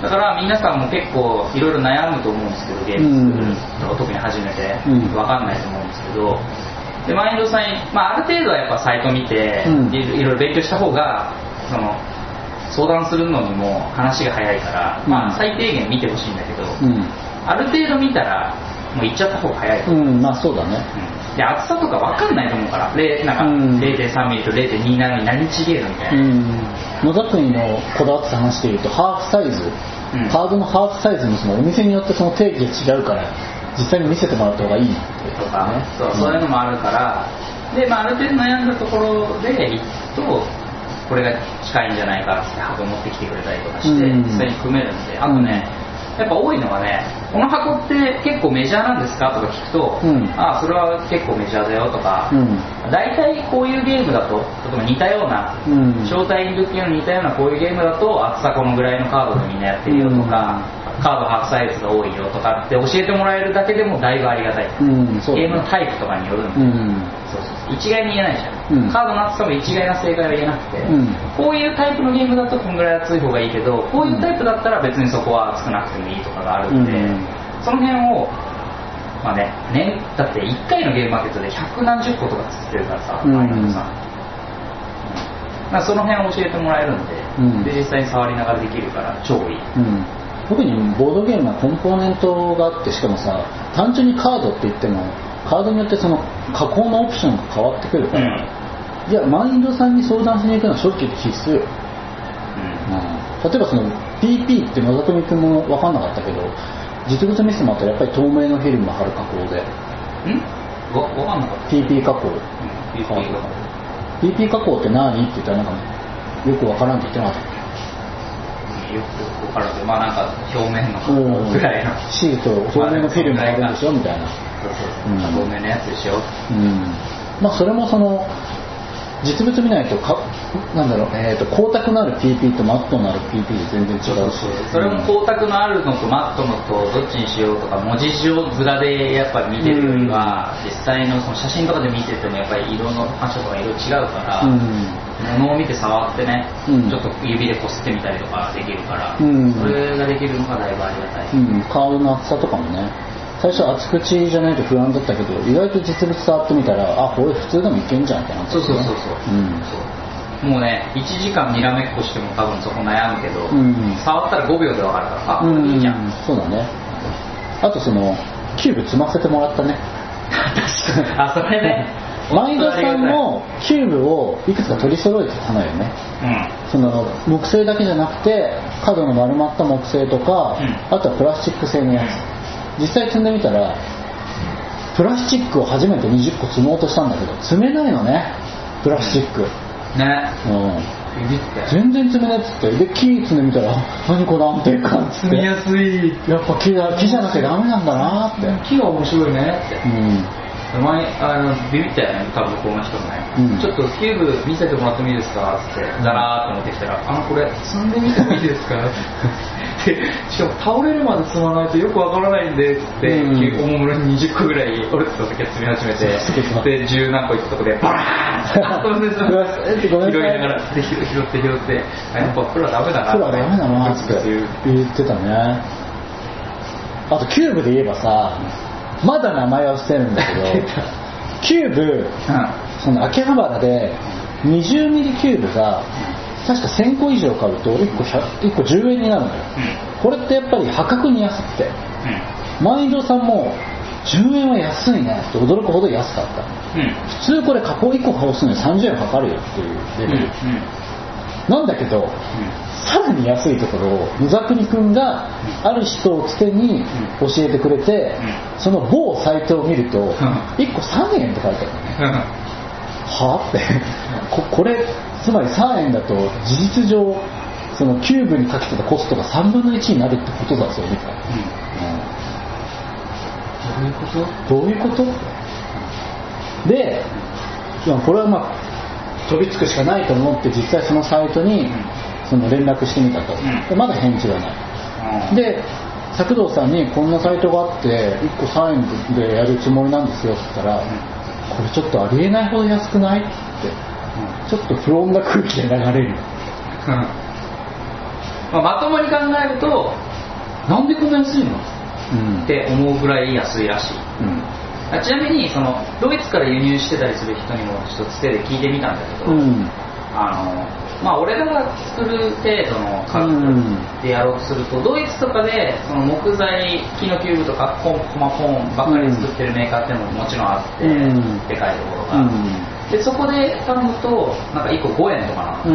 だから皆さんも結構いろいろ悩むと思うんですけどゲーム作ると特に初めて分かんないと思うんですけど、でマインドサイン、まあ、ある程度はやっぱサイト見ていろいろ勉強した方がその相談するのにも話が早いから、うんまあ、最低限見てほしいんだけど、うん、ある程度見たらもう行っちゃった方が早い、うん、まあそうだね、うん、で厚さとか分かんないと思うからでなんか 0.3mm と 0.27 に何ちげえのみたいな、うん、野崎のこだわった話でいうとハーフサイズ、うん、ハードのハーフサイズもそのお店によってその定義が違うから実際に見せてもらった方がいいなっていうとか、ね、そういうのもあるからで、まあ、ある程度悩んだところで行くとこれが近いんじゃないかって箱持ってきてくれたりとかして、うん、実際に組めるんで、あとね、うんやっぱ多いのがね、この箱って結構メジャーなんですかとか聞くと、うん、ああそれは結構メジャーだよとか、大体、うん、こういうゲームだと例えば似たような、うん、招待向きの似たようなこういうゲームだと厚さこのぐらいのカードでみんなやってるよとか、うん、カードハーフサイズが多いよとかって教えてもらえるだけでもだいぶありがたい、うんそうね、ゲームのタイプとかによるんで、うん、そう一概に言えないじゃん、うん、カードの厚さも一概な正解は言えなくて、うん、こういうタイプのゲームだとこのぐらい厚い方がいいけどこういうタイプだったら別にそこは厚くなくてもいいとかがあるんで、うん、その辺を、まあね、だって1回のゲームマーケットで百何十個とか作ってるからさ、うんうん、だからその辺を教えてもらえるんで、うん、で実際に触りながらできるから超いい、うん、特にボードゲームはコンポーネントがあってしかもさ単純にカードって言ってもカードによってその加工のオプションが変わってくるから、うん、いやマインドさんに相談しに行くのは正直必須よ、うんうん、例えばその PP って野崎君も分かんなかったけど実物見せてもらったらやっぱり透明のフィルム貼る加工で分かんなかった PP 加工、うん、PP 加工って何って言ったらなんかよく分からんって言ってなかったよく分からんってまあなんか表面のぐらいのシート透明のフィルム貼るんでしょみたいな透明のやつでしょ、うん、まあそれもその実物見ないとかなんだろう、光沢のある PP とマットのある PP で全然違うし、それも光沢のあるのとマットのとどっちにしようとか文字上図画でやっぱ見てるよりは、うん、実際 その写真とかで見ててもやっぱり色の感触が色違うから、うん、物を見て触ってね、うん、ちょっと指でこすってみたりとかできるから、うん、それができるのがだいぶありがたい、うん、顔の厚さとかもね最初厚口じゃないと不安だったけど意外と実物触ってみたらあこれ普通でもいけんじゃんってなって、ね、そう、うん、そうもうね1時間にらめっこしても多分そこ悩むけど、うん、触ったら5秒で分かるからあ、うん、いいじゃんそうだねあとそのキューブ積ませてもらったね確かにあそれねマインドさんのキューブをいくつか取り揃えてたのよね、うん、その木製だけじゃなくて角の丸まった木製とか、うん、あとはプラスチック製のやつ、うん実際積んでみたらプラスチックを初めて20個積もうとしたんだけど積めないのねプラスチックね、うん、全然積めないっつってで木積んでみたら何こだって感じ積みやすいやっぱ木じゃなきゃダメなんだなって木は面白いねって、うん、ビビったよね、多分向こうの人もね、うん、ちょっとキューブ見せてもらってもいいですかってだらーって持ってきたら、これ積んでみてもいいですかってしかも倒れるまで積まないとよくわからないんでって、おもむろに20個ぐらい折れてた時は積み始めて、で10何個いったとこでバラーンって拾いながら拾ってやっぱプロはダメだなって、ダメだなって言ってたね。あとキューブで言えばさ、まだ名前は捨てるんだけどキューブ、その秋葉原で20ミリキューブが確か1000個以上買うと1個10円になるのよ、これってやっぱり破格に安くて、万葉さんも10円は安いねって驚くほど安かった、普通これ加工1個買おうするのに30円かかるよっていうレベル、なんだけど、さらに安いところを野沢国君がある人をつてに教えてくれて、その某サイトを見ると、1個3円って書いてある、はぁってこれつまり3円だと事実上そのキューブにかけてたコストが3分の1になるってことだそうですから、どういうことで、これはまあ飛びつくしかないと思って、実際そのサイトにその連絡してみたと、でまだ返事がない、で佐久堂さんにこんなサイトがあって1個3円でやるつもりなんですよって言ったら、これちょっとありえないほど安くないって、ちょっと不穏な空気で流れる、まともに考えるとなんでこんな安いの、って思うぐらい安いらしい、ちなみにそのドイツから輸入してたりする人にもちょっとつてで聞いてみたんだけど、俺らが作る程度の価格でやろうとすると、ドイツとかでその木材木のキューブとかコマポンばっかり作ってるメーカーっていうのももちろんあって、でかいところが、でそこで頼むとなんか1個5円とかな、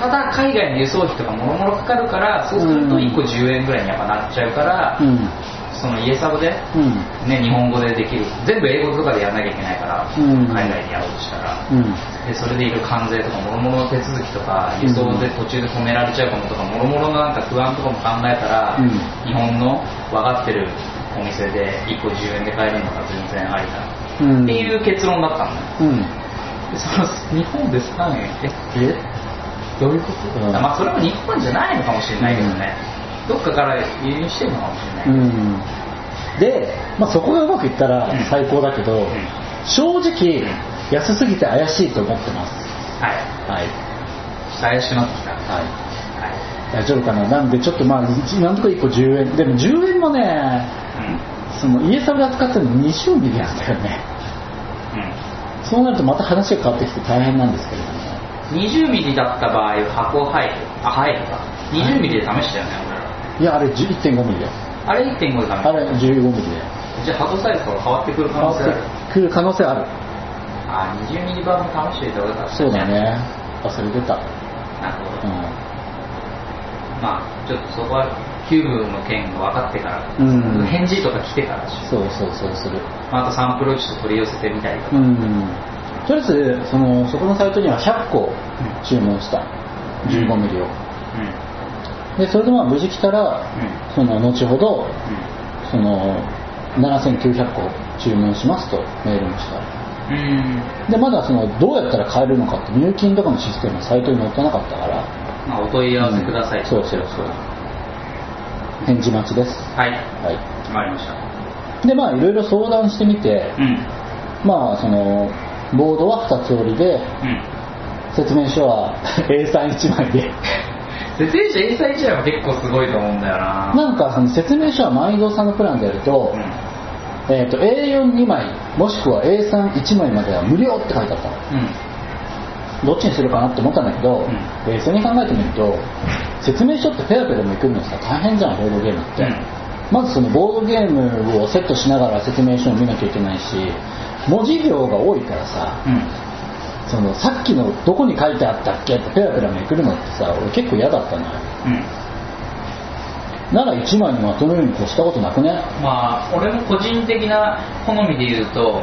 ただ海外の輸送費とかもろもろかかるから、そうすると1個10円ぐらいにやっぱなっちゃうから、その家サブで、日本語でできる、全部英語とかでやらなきゃいけないから、海外にやろうとしたら、でそれでいる関税とかもろもろの手続きとか、輸送で途中で止められちゃうかもとか、もろもろのなんか不安とかも考えたら、日本の分かってるお店で1個10円で買えるのが全然ありだ、っていう結論だったのね、でその日本で3円どういうこと、それも日本じゃないのかもしれないけどね、どっかから輸入してるのかもしれない、で、そこがうまくいったら最高だけど、正直安すぎて怪しいと思ってます、怪しくなってきた、大丈夫かな、なんでちょっとなんとか1個10円、でも10円もね、その家サブで扱ってるの20ミリなんだよね、そうなるとまた話が変わってきて大変なんですけれども、20ミリだった場合箱入るか20ミリで試したよね、いやあれ 1.5 ミリだよ、あれ 1.5 で試した、あれ15ミリだよ、じゃあ箱サイズから変わってくる可能性ある、20ミリ版も試していただいた、そうだね、忘れてた、なるほど、ちょっとそこはキューブの件が分かってから、返事とか来てからでしょ、そうする、あとサンプルをちょっと取り寄せてみたりとか、とりあえずそこのサイトには100個注文した、15ミリを、でそれで無事来たら、後ほど、7900個注文しますとメールもした、でまだどうやったら買えるのかって入金とかのシステムサイトに載ってなかったから、お問い合わせください、そう返事待ちです、決まりました。でいろいろ相談してみて、ボードは2つ折りで、説明書は A31 枚で説明書 A31 枚は結構すごいと思うんだよな、なんか説明書は万葉さんのプランでやると、A42 枚もしくは A31 枚までは無料って書いてあったの、どっちにするかなって思ったんだけど、それに考えてみると説明書ってペラペラめくるのさ大変じゃん、ボードゲームって、まずボードゲームをセットしながら説明書を見なきゃいけないし、文字量が多いからさ、さっきのどこに書いてあったっけってペラペラめくるのってさ、俺結構嫌だったのよ、なら1枚にまとめるに越したことなくね、俺の個人的な好みで言うとこう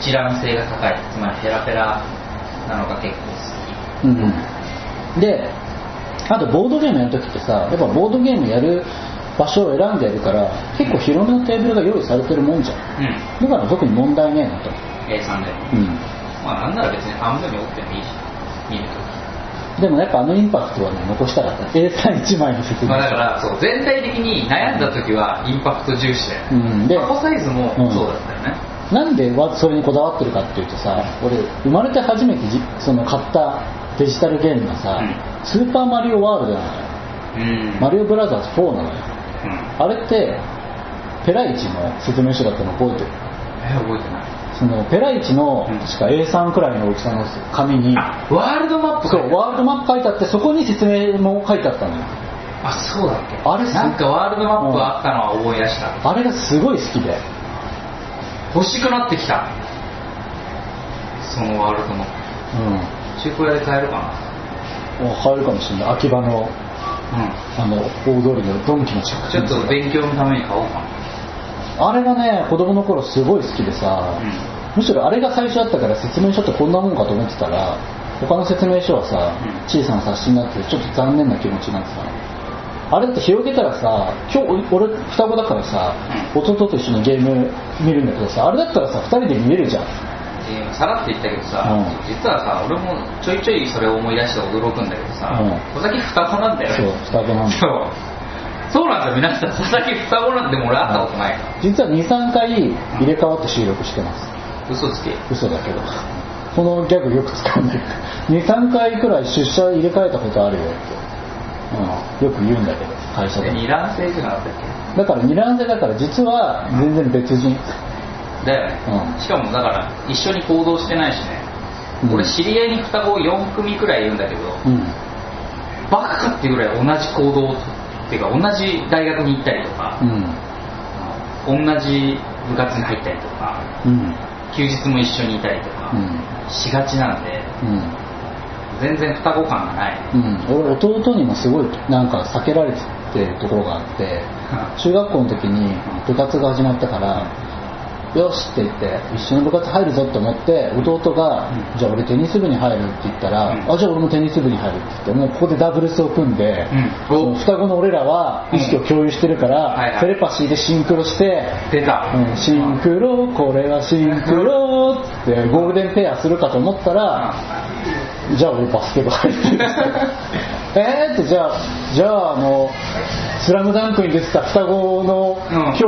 一覧性が高い、つまりペラペラなのが結構好き、であとボードゲームやるときってさ、やっぱボードゲームやる場所を選んでいるから結構広めのテーブルが用意されてるもんじゃん、うん、だから特に問題ねえなと A3 で、うん、まあなんなら別に半分に折ってもいいし見るとでもやっぱあのインパクトは、ね、残したかった A31 枚の説明、まあ、だからそう全体的に悩んだ時はインパクト重視だよ、うん、で箱サイズもそうだったよね、うんなんでそれにこだわってるかっていうとさ、俺生まれて初めてその買ったデジタルゲームがさ、うん、スーパーマリオワールドなのよ、うん、マリオブラザーズ4なのよ、うん、あれってペライチの説明書だったの覚えてる？覚えてない。そのペライチの確か A3 くらいの大きさの紙に、うん、ワールドマップそうワールドマップ書いてあって、そこに説明も書いてあったのよ。あ、そうだっけ。あれなんかワールドマップあったのは思い出した、うん、あれがすごい好きで欲しくなってきた。そのワールドの、うん、中古屋で買えるかな。買えるかもしれない。秋葉の、うん、あの大通りのドンキの近く。ちょっと勉強のために買おうかな。あれがね、子供の頃すごい好きでさ、うん、むしろあれが最初だったから説明書ってこんなもんかと思ってたら、他の説明書はさ、うん、小さな冊子になっててちょっと残念な気持ちなんてさ。あれって広げたらさ、今日俺双子だからさ、弟と一緒にゲーム見るんだけどさ、あれだったらさ2人で見れるじゃん。さらって言ったけどさ、うん、実はさ俺もちょいちょいそれを思い出して驚くんだけどさ、うん、佐々木双子なんだよ。そう双子なんだよ。そうなんですよ皆さん、佐々木双子なんてもう俺会ったことないから、うん、実は 2,3 回入れ替わって収録してます。嘘つけ。嘘だけどこのギャグよく使うんだけど 2,3 回くらい出社入れ替えたことあるよってうん、よく言うんだけど会社で二卵性じゃなかったっけ。だから二卵性だから実は全然別人だよね、うん、しかもだから一緒に行動してないしね、うん、俺知り合いに双子4組くらいいるんだけど、うん、バカかっていうぐらい同じ行動っていうか同じ大学に行ったりとか、うん、同じ部活に入ったりとか、うん、休日も一緒にいたりとか、うん、しがちなんで、うん全然双子感がない、うん、俺弟にもすごいなんか避けられてるところがあって、うん、中学校の時に部活が始まったから、うん、よしって言って一緒に部活入るぞって思って弟が、うん、じゃあ俺テニス部に入るって言ったら、うん、あじゃあ俺もテニス部に入るって言ってもうここでダブルスを組んで、うん、双子の俺らは意識を共有してるから、うんはいはい、テレパシーでシンクロして出た、うん、シンクロこれはシンクロってゴールデンペアするかと思ったら、うんじゃあ俺バスケが入ってるってじゃあスラムダンクに出てた双子の兄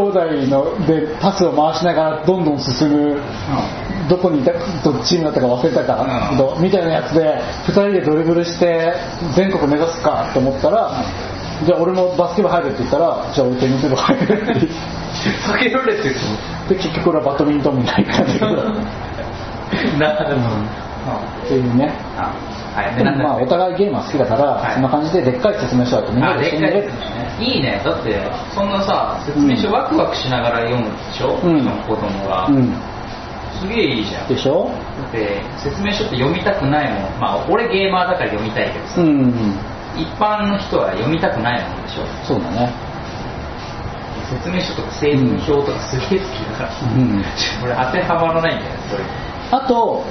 弟のでパスを回しながらどんどん進む、うん、どこにいたどっちになったか忘れたか、うん、みたいなやつで2人でドリブルして全国目指すかと思ったら、うん、じゃあ俺もバスケ部入るって言ったらじゃあ俺テニス部入るって避けられてるで結局俺はバドミントンに入ったんだけどなるほどっていうね、はい、でもまあお互いゲームは好きだから、はい、そんな感じででっかい説明書だとみんなで一緒に見れる、ね、いいね。だってそんなさ説明書ワクワクしながら読むでしょ、うん、子供が、うん、すげえいいじゃんでしょ。だって説明書って読みたくないもん、まあ、俺ゲーマーだから読みたいけどさ、うんうん、一般の人は読みたくないもんでしょ。そうだね。説明書とか成分表とかすげえ好きだから、うん、俺当てはまらないんだよそれ。あと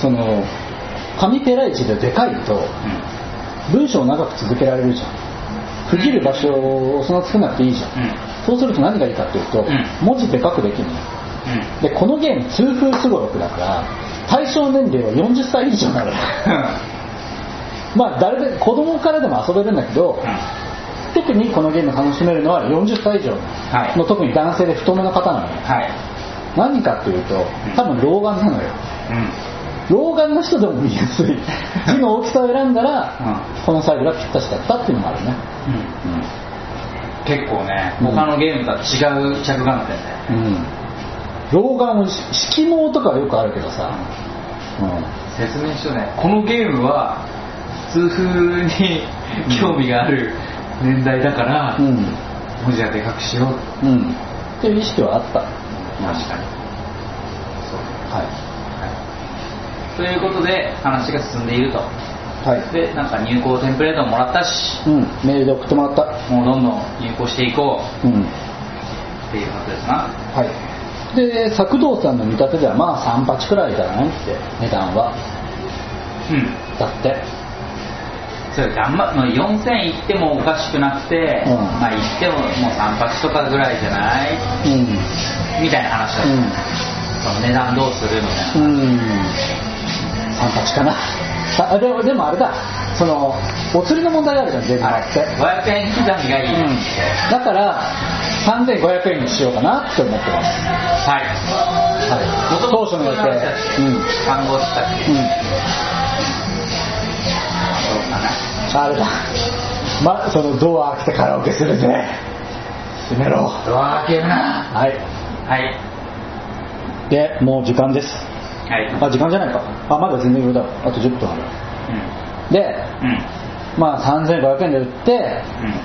その紙ペライチででかいと文章を長く続けられるじゃん。区切る場所をそんな少なくていいじゃん、うん、そうすると何がいいかっていうと、うん、文字でかくできる、うん、でこのゲーム痛風すごろくだから対象年齢は40歳以上なのまあ誰で子供からでも遊べるんだけど、うん、特にこのゲーム楽しめるのは40歳以上の、はい、特に男性で太めの方なのよ、はい、何かっていうと多分老眼なのよ、うん老眼の人でも見やすい字の大きさを選んだら、うん、このサイズがぴったしだったっていうのもあるね、うんうん、結構ね他のゲームとは違う着眼点だよね、うん、老眼も色盲とかよくあるけどさ、うんうん、説明書ねこのゲームは痛風に興味がある年代だから、うん、文字はでかくしよう、うん、っていう意識はあった、うん、確かにそう、はいということで話が進んでいると、はい、でなんか入稿テンプレートもらったし、うん、メールで送ってもらったもうどんどん入稿していこう、うん、っていうことですな、はい、で作動さんの見立てではまあ3鉢くらいじゃないって値段は、うん、だってそうです。あんま4000行ってもおかしくなくて、うん、まあ行ってももう3泊とかぐらいじゃない、うん、みたいな話だった、うん、その値段どうするみたいな、うん、3泊かな。でもあれだ、そのお釣りの問題あるじゃん、全部あって500円刻みがいい、うん、だから3500円にしようかなって思ってます。はい、はい、当初の予定、うん、看護師だっけ、うん、あれだ、ま、そのドア開けてカラオケするぜ。閉めろ、ドア開けるな。はいはい。でもう時間です。はい、あ、時間じゃないか、あ、まだ全然余裕だ、あと10分ある、うん、で、うん、まあ3500円で売って、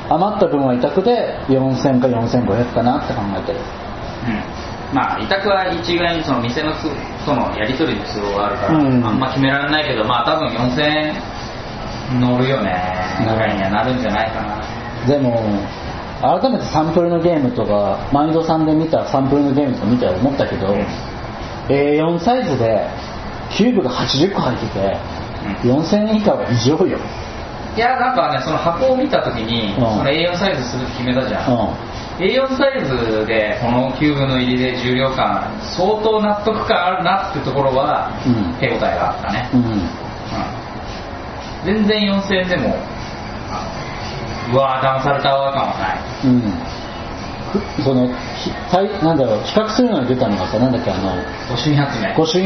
うん、余った分は委託で4000か4500かなって考えてる、うん、まあ委託は一概にその店のそのやり取りの都合があるから、うん、あんま決められないけど、まあ多分4000円乗るよね、長いにはなるんじゃないかな。でも改めてサンプルのゲームとかマインドさんで見たサンプルのゲームとか見て思ったけど、うん、A4 サイズでキューブが80個入ってて、うん、4000円以下は異常よ。いやなんかね、その箱を見た時に、うん、その A4 サイズするって決めたじゃん、うん、A4 サイズでこのキューブの入りで重量感相当納得感あるなってところは、うん、手応えがあったね、うんうん、全然4000円でもうわー騙されたわ感はない、うん、そのなんだろう、比較するのに出たのがさ、なんだっけ、あの御朱印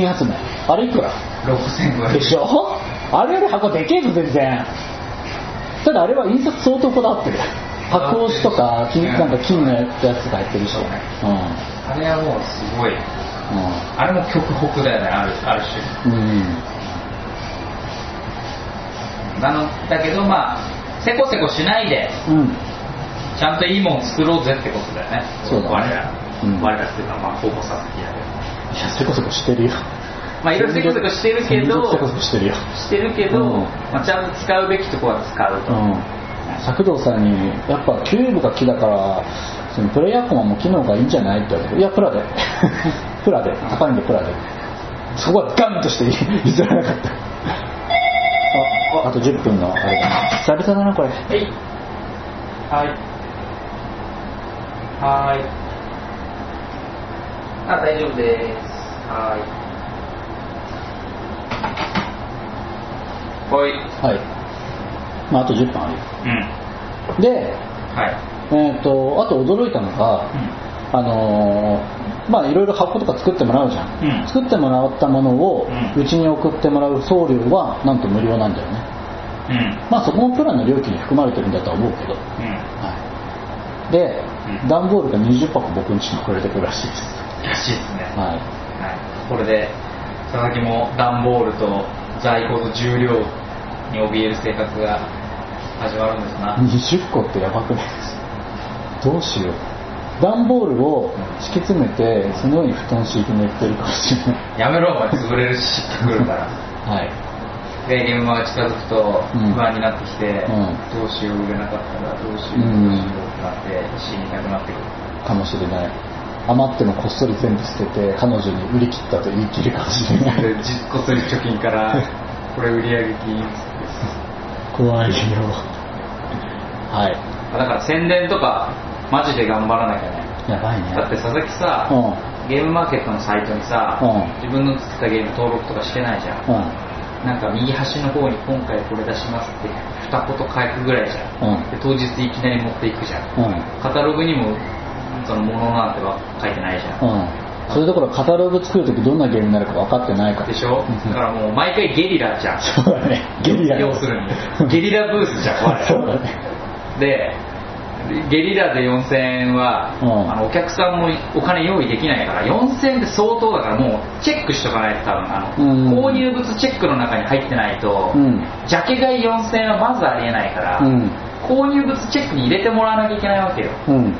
発明あれいくら6500円でしょ。あれより箱でけえぞ全然。ただあれは印刷相当こだわってる、箱押しとかなんか金のやつが入ってるし、うん、あれはもうすごい、うん、あれも極北だよね、ある種、うん、なのだけど、まあせこせこしないで、うん、ちゃんといいもん作ろうぜってことだよね。そうだね、我らっていうか、まあ高校さん的やで、いやせこせこしてるよ、まあいろいろせこせこしてるけど、せこせこしてるよ、してるけど、うん、まあ、ちゃんと使うべきとこは使うと、うん、作藤さんにやっぱキューブが木だからそのプレイヤーコマも機能がいいんじゃないって言われて、いやプラで高いんでプラで、そこはガンとして譲らなかったあと10分のあれだな、久々だなこれ。はいあ、大丈夫です。はい、まあ、あと10分ある、うん、で、はい、あと驚いたのが、うん、まあいろいろ箱とか作ってもらうじゃん、うん、作ってもらったものをうちに送ってもらう送料はなんと無料なんだよね、うん、まあそこもプランの料金に含まれてるんだとは思うけど、うん、はい、で、うん、段ボールが20箱僕んちにくれてくるらしいです。らしいですね、はいはい、これで佐々木も段ボールと在庫の重量に怯える生活が始まるんですな。20個ってやばくないですどうしよう。段ボールを敷き詰めてそのように布団敷いて寝てるかもしれない。やめろお前、潰れるしってくるからはいで現場が近づくと不安になってきて、うん、どうしよう、売れなかったらどうしよう、うん、どうしようってなって死にたくなってくるかもしれない。余ってもこっそり全部捨てて彼女に売り切ったと言い切るかもしれないでこっそり貯金からこれ売上金怖いよはい、だから宣伝とかマジで頑張らなきゃね。やばいね。だって佐々木さ、うん、ゲームマーケットのサイトにさ、うん、自分の作ったゲーム登録とかしてないじゃん、うん、なんか右端の方に今回これ出しますって2言書くぐらいじゃん、うん、で当日いきなり持っていくじゃん、うん、カタログにもそのものなんては書いてないじゃん、うん、それどころカタログ作るときどんなゲームになるか分かってないからでしょだからもう毎回ゲリラじゃんそうだね、ゲリラ要するにゲリラブースじゃん我々そうだね。でゲリラで4000円は、うん、お客さんもお金用意できないから4000円って相当だからもうチェックしとかないと多分購入物チェックの中に入ってないと、うん、ジャケ買い4000円はまずありえないから、うん、購入物チェックに入れてもらわなきゃいけないわけよ、うん、っ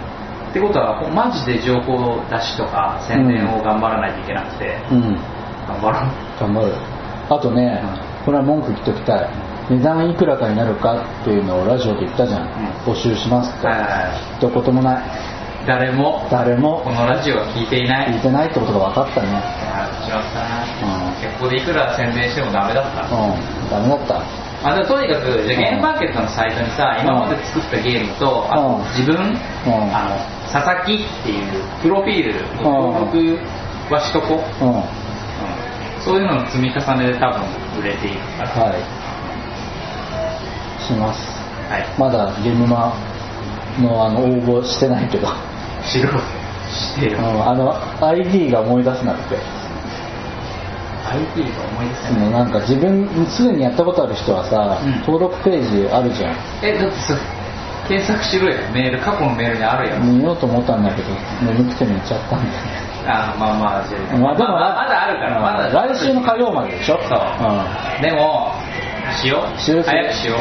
てことはマジで情報出しとか宣伝を頑張らないといけなくて、うん、頑張るあとね、うん、これは文句言っときたい。値段いくらかになるかっていうのをラジオで言ったじゃん、うん、募集しますって、一言もない。誰もこのラジオは聞いてないってことが分かったね。いや違ったな、うん、結構でいくら宣伝してもダメだった、うん、ダメだった。まあ、とにかくじゃゲームマーケットのサイトにさ、今まで作ったゲームと、あと自分、佐々木っていうプロフィールの登録はしとこ、そういうのの積み重ねで多分売れていくから、はい、します、はい、まだゲームマの応募してないけどしろしてる、ID が思い出せなくて、なんか自分すでにやったことある人はさ、登録ページあるじゃん。だってさ検索しろよ、メール、過去のメールにあるやん。見ようと思ったんだけど眠くて寝ちゃったんだよね。まだあるから、まだ来週の火曜まででしょ。そう、でもしよう、早くしよう、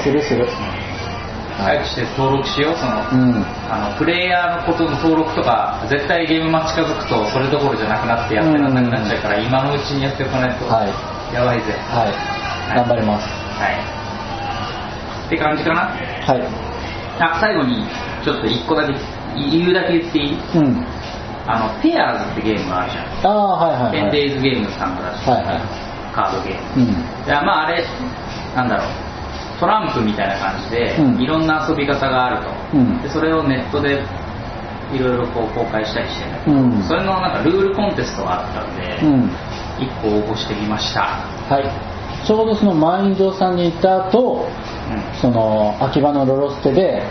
早くして登録しよう。その、プレイヤーのことの登録とか絶対ゲームマ近づくとそれどころじゃなくなってやってらんなくなっちゃうから、今のうちにやっておかないとやばいぜ。頑張ります、って感じかな。最後にちょっと1個だけ言うだけ言っていい？ペアーズってゲームあるじゃん。10 days ゲームさんが出してカードゲーム、あれなんだろう、トランプみたいな感じで、いろんな遊び方があると、でそれをネットでいろいろ公開したりしてる、それのなんかルールコンテストがあったんで、1個応募してみました。ちょうどその満員城さんに行った後、その秋葉のロロステで、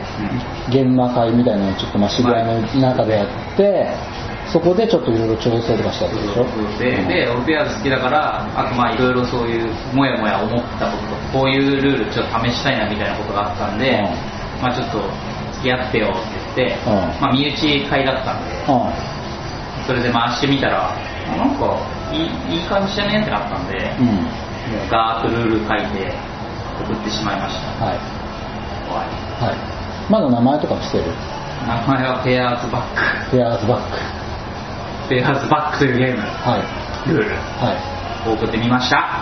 ゲームマ会みたいなのをちょっとまあ渋谷の中でやって、そこでちょっといろいろ調整とかしたでしょ。で、オルペアーズ好きだから、あとまあいろいろそういうモヤモヤ思ったこととか、こういうルールちょっと試したいなみたいなことがあったんで、まあちょっと付き合ってよって言って、まあ身内会だったんで、それで回してみたらなんかいい感じじゃねえってなったんで、もうガーッとルール書いて送ってしまいました。まだ名前とか伏せる？名前はペアーズバック。ペアーズバックというゲーム、ルール、送ってみました、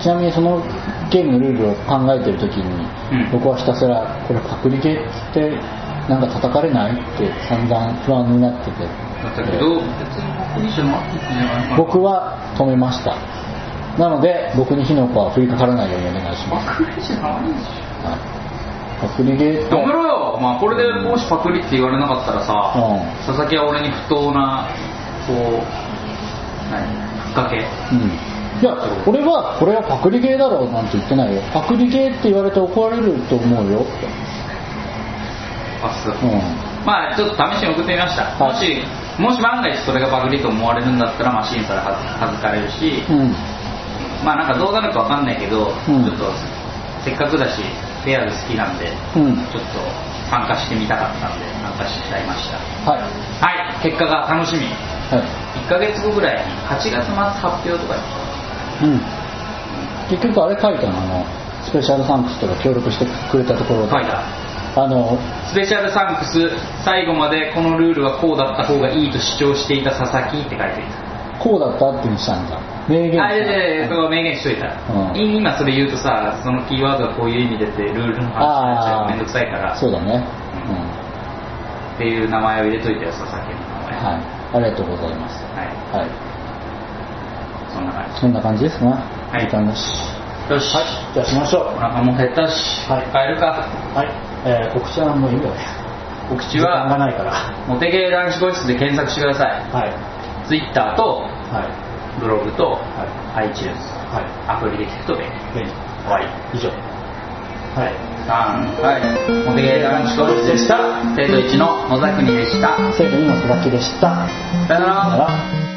ちなみにそのゲームのルールを考えてる時に、僕はひたすらこれパクリゲってなんか叩かれないって散々不安になってて、だったけど別にパクリじゃなくてね、僕は止めました。なので僕に火の粉は降りかからないようにお願いします。パクリじゃないでしょ、パクリゲートやめろよ、これでもしパクリって言われなかったらさ、佐々木は俺に不当なこうふっかけ、いや俺はこれはパクリゲーだろうなんて言ってないよ。パクリゲーって言われて怒られると思うよ。まあちょっと試しに送ってみました、もし万が一それがパクリと思われるんだったら、審査ではずかれるし、まあなんかどうなるか分かんないけど、ちょっとせっかくだしペアーズ好きなんで、ちょっと参加してみたかったんで参加しちゃいました。結果が楽しみ、1ヶ月後ぐらいに8月末発表とか、結局あれ書いたの、スペシャルサンクスとか協力してくれたところで書いた、スペシャルサンクス最後までこのルールはこうだった方がいいと主張していた佐々木って書いていた。こうだったってしたんだ、明言。それを明言しといた、今それ言うとさ、そのキーワードがこういう意味でってルールの話になっちゃう、めんどくさいから。そうだね、っていう名前を入れといたよ、佐々木の名前。ありがとうございます。そんな感じですね。時間なし、じゃあしましょう。お腹も減ったし、帰るか。告知はもういいよね。告知は時間がないから、モテゲー男子個室で検索してください。Twitter と、ブログと、iTunes、アプリで聞くと便利。終わり。以上。モテゲー男子個室でした。生徒1の野田国でした。生徒2の佐々木でした。さよなら。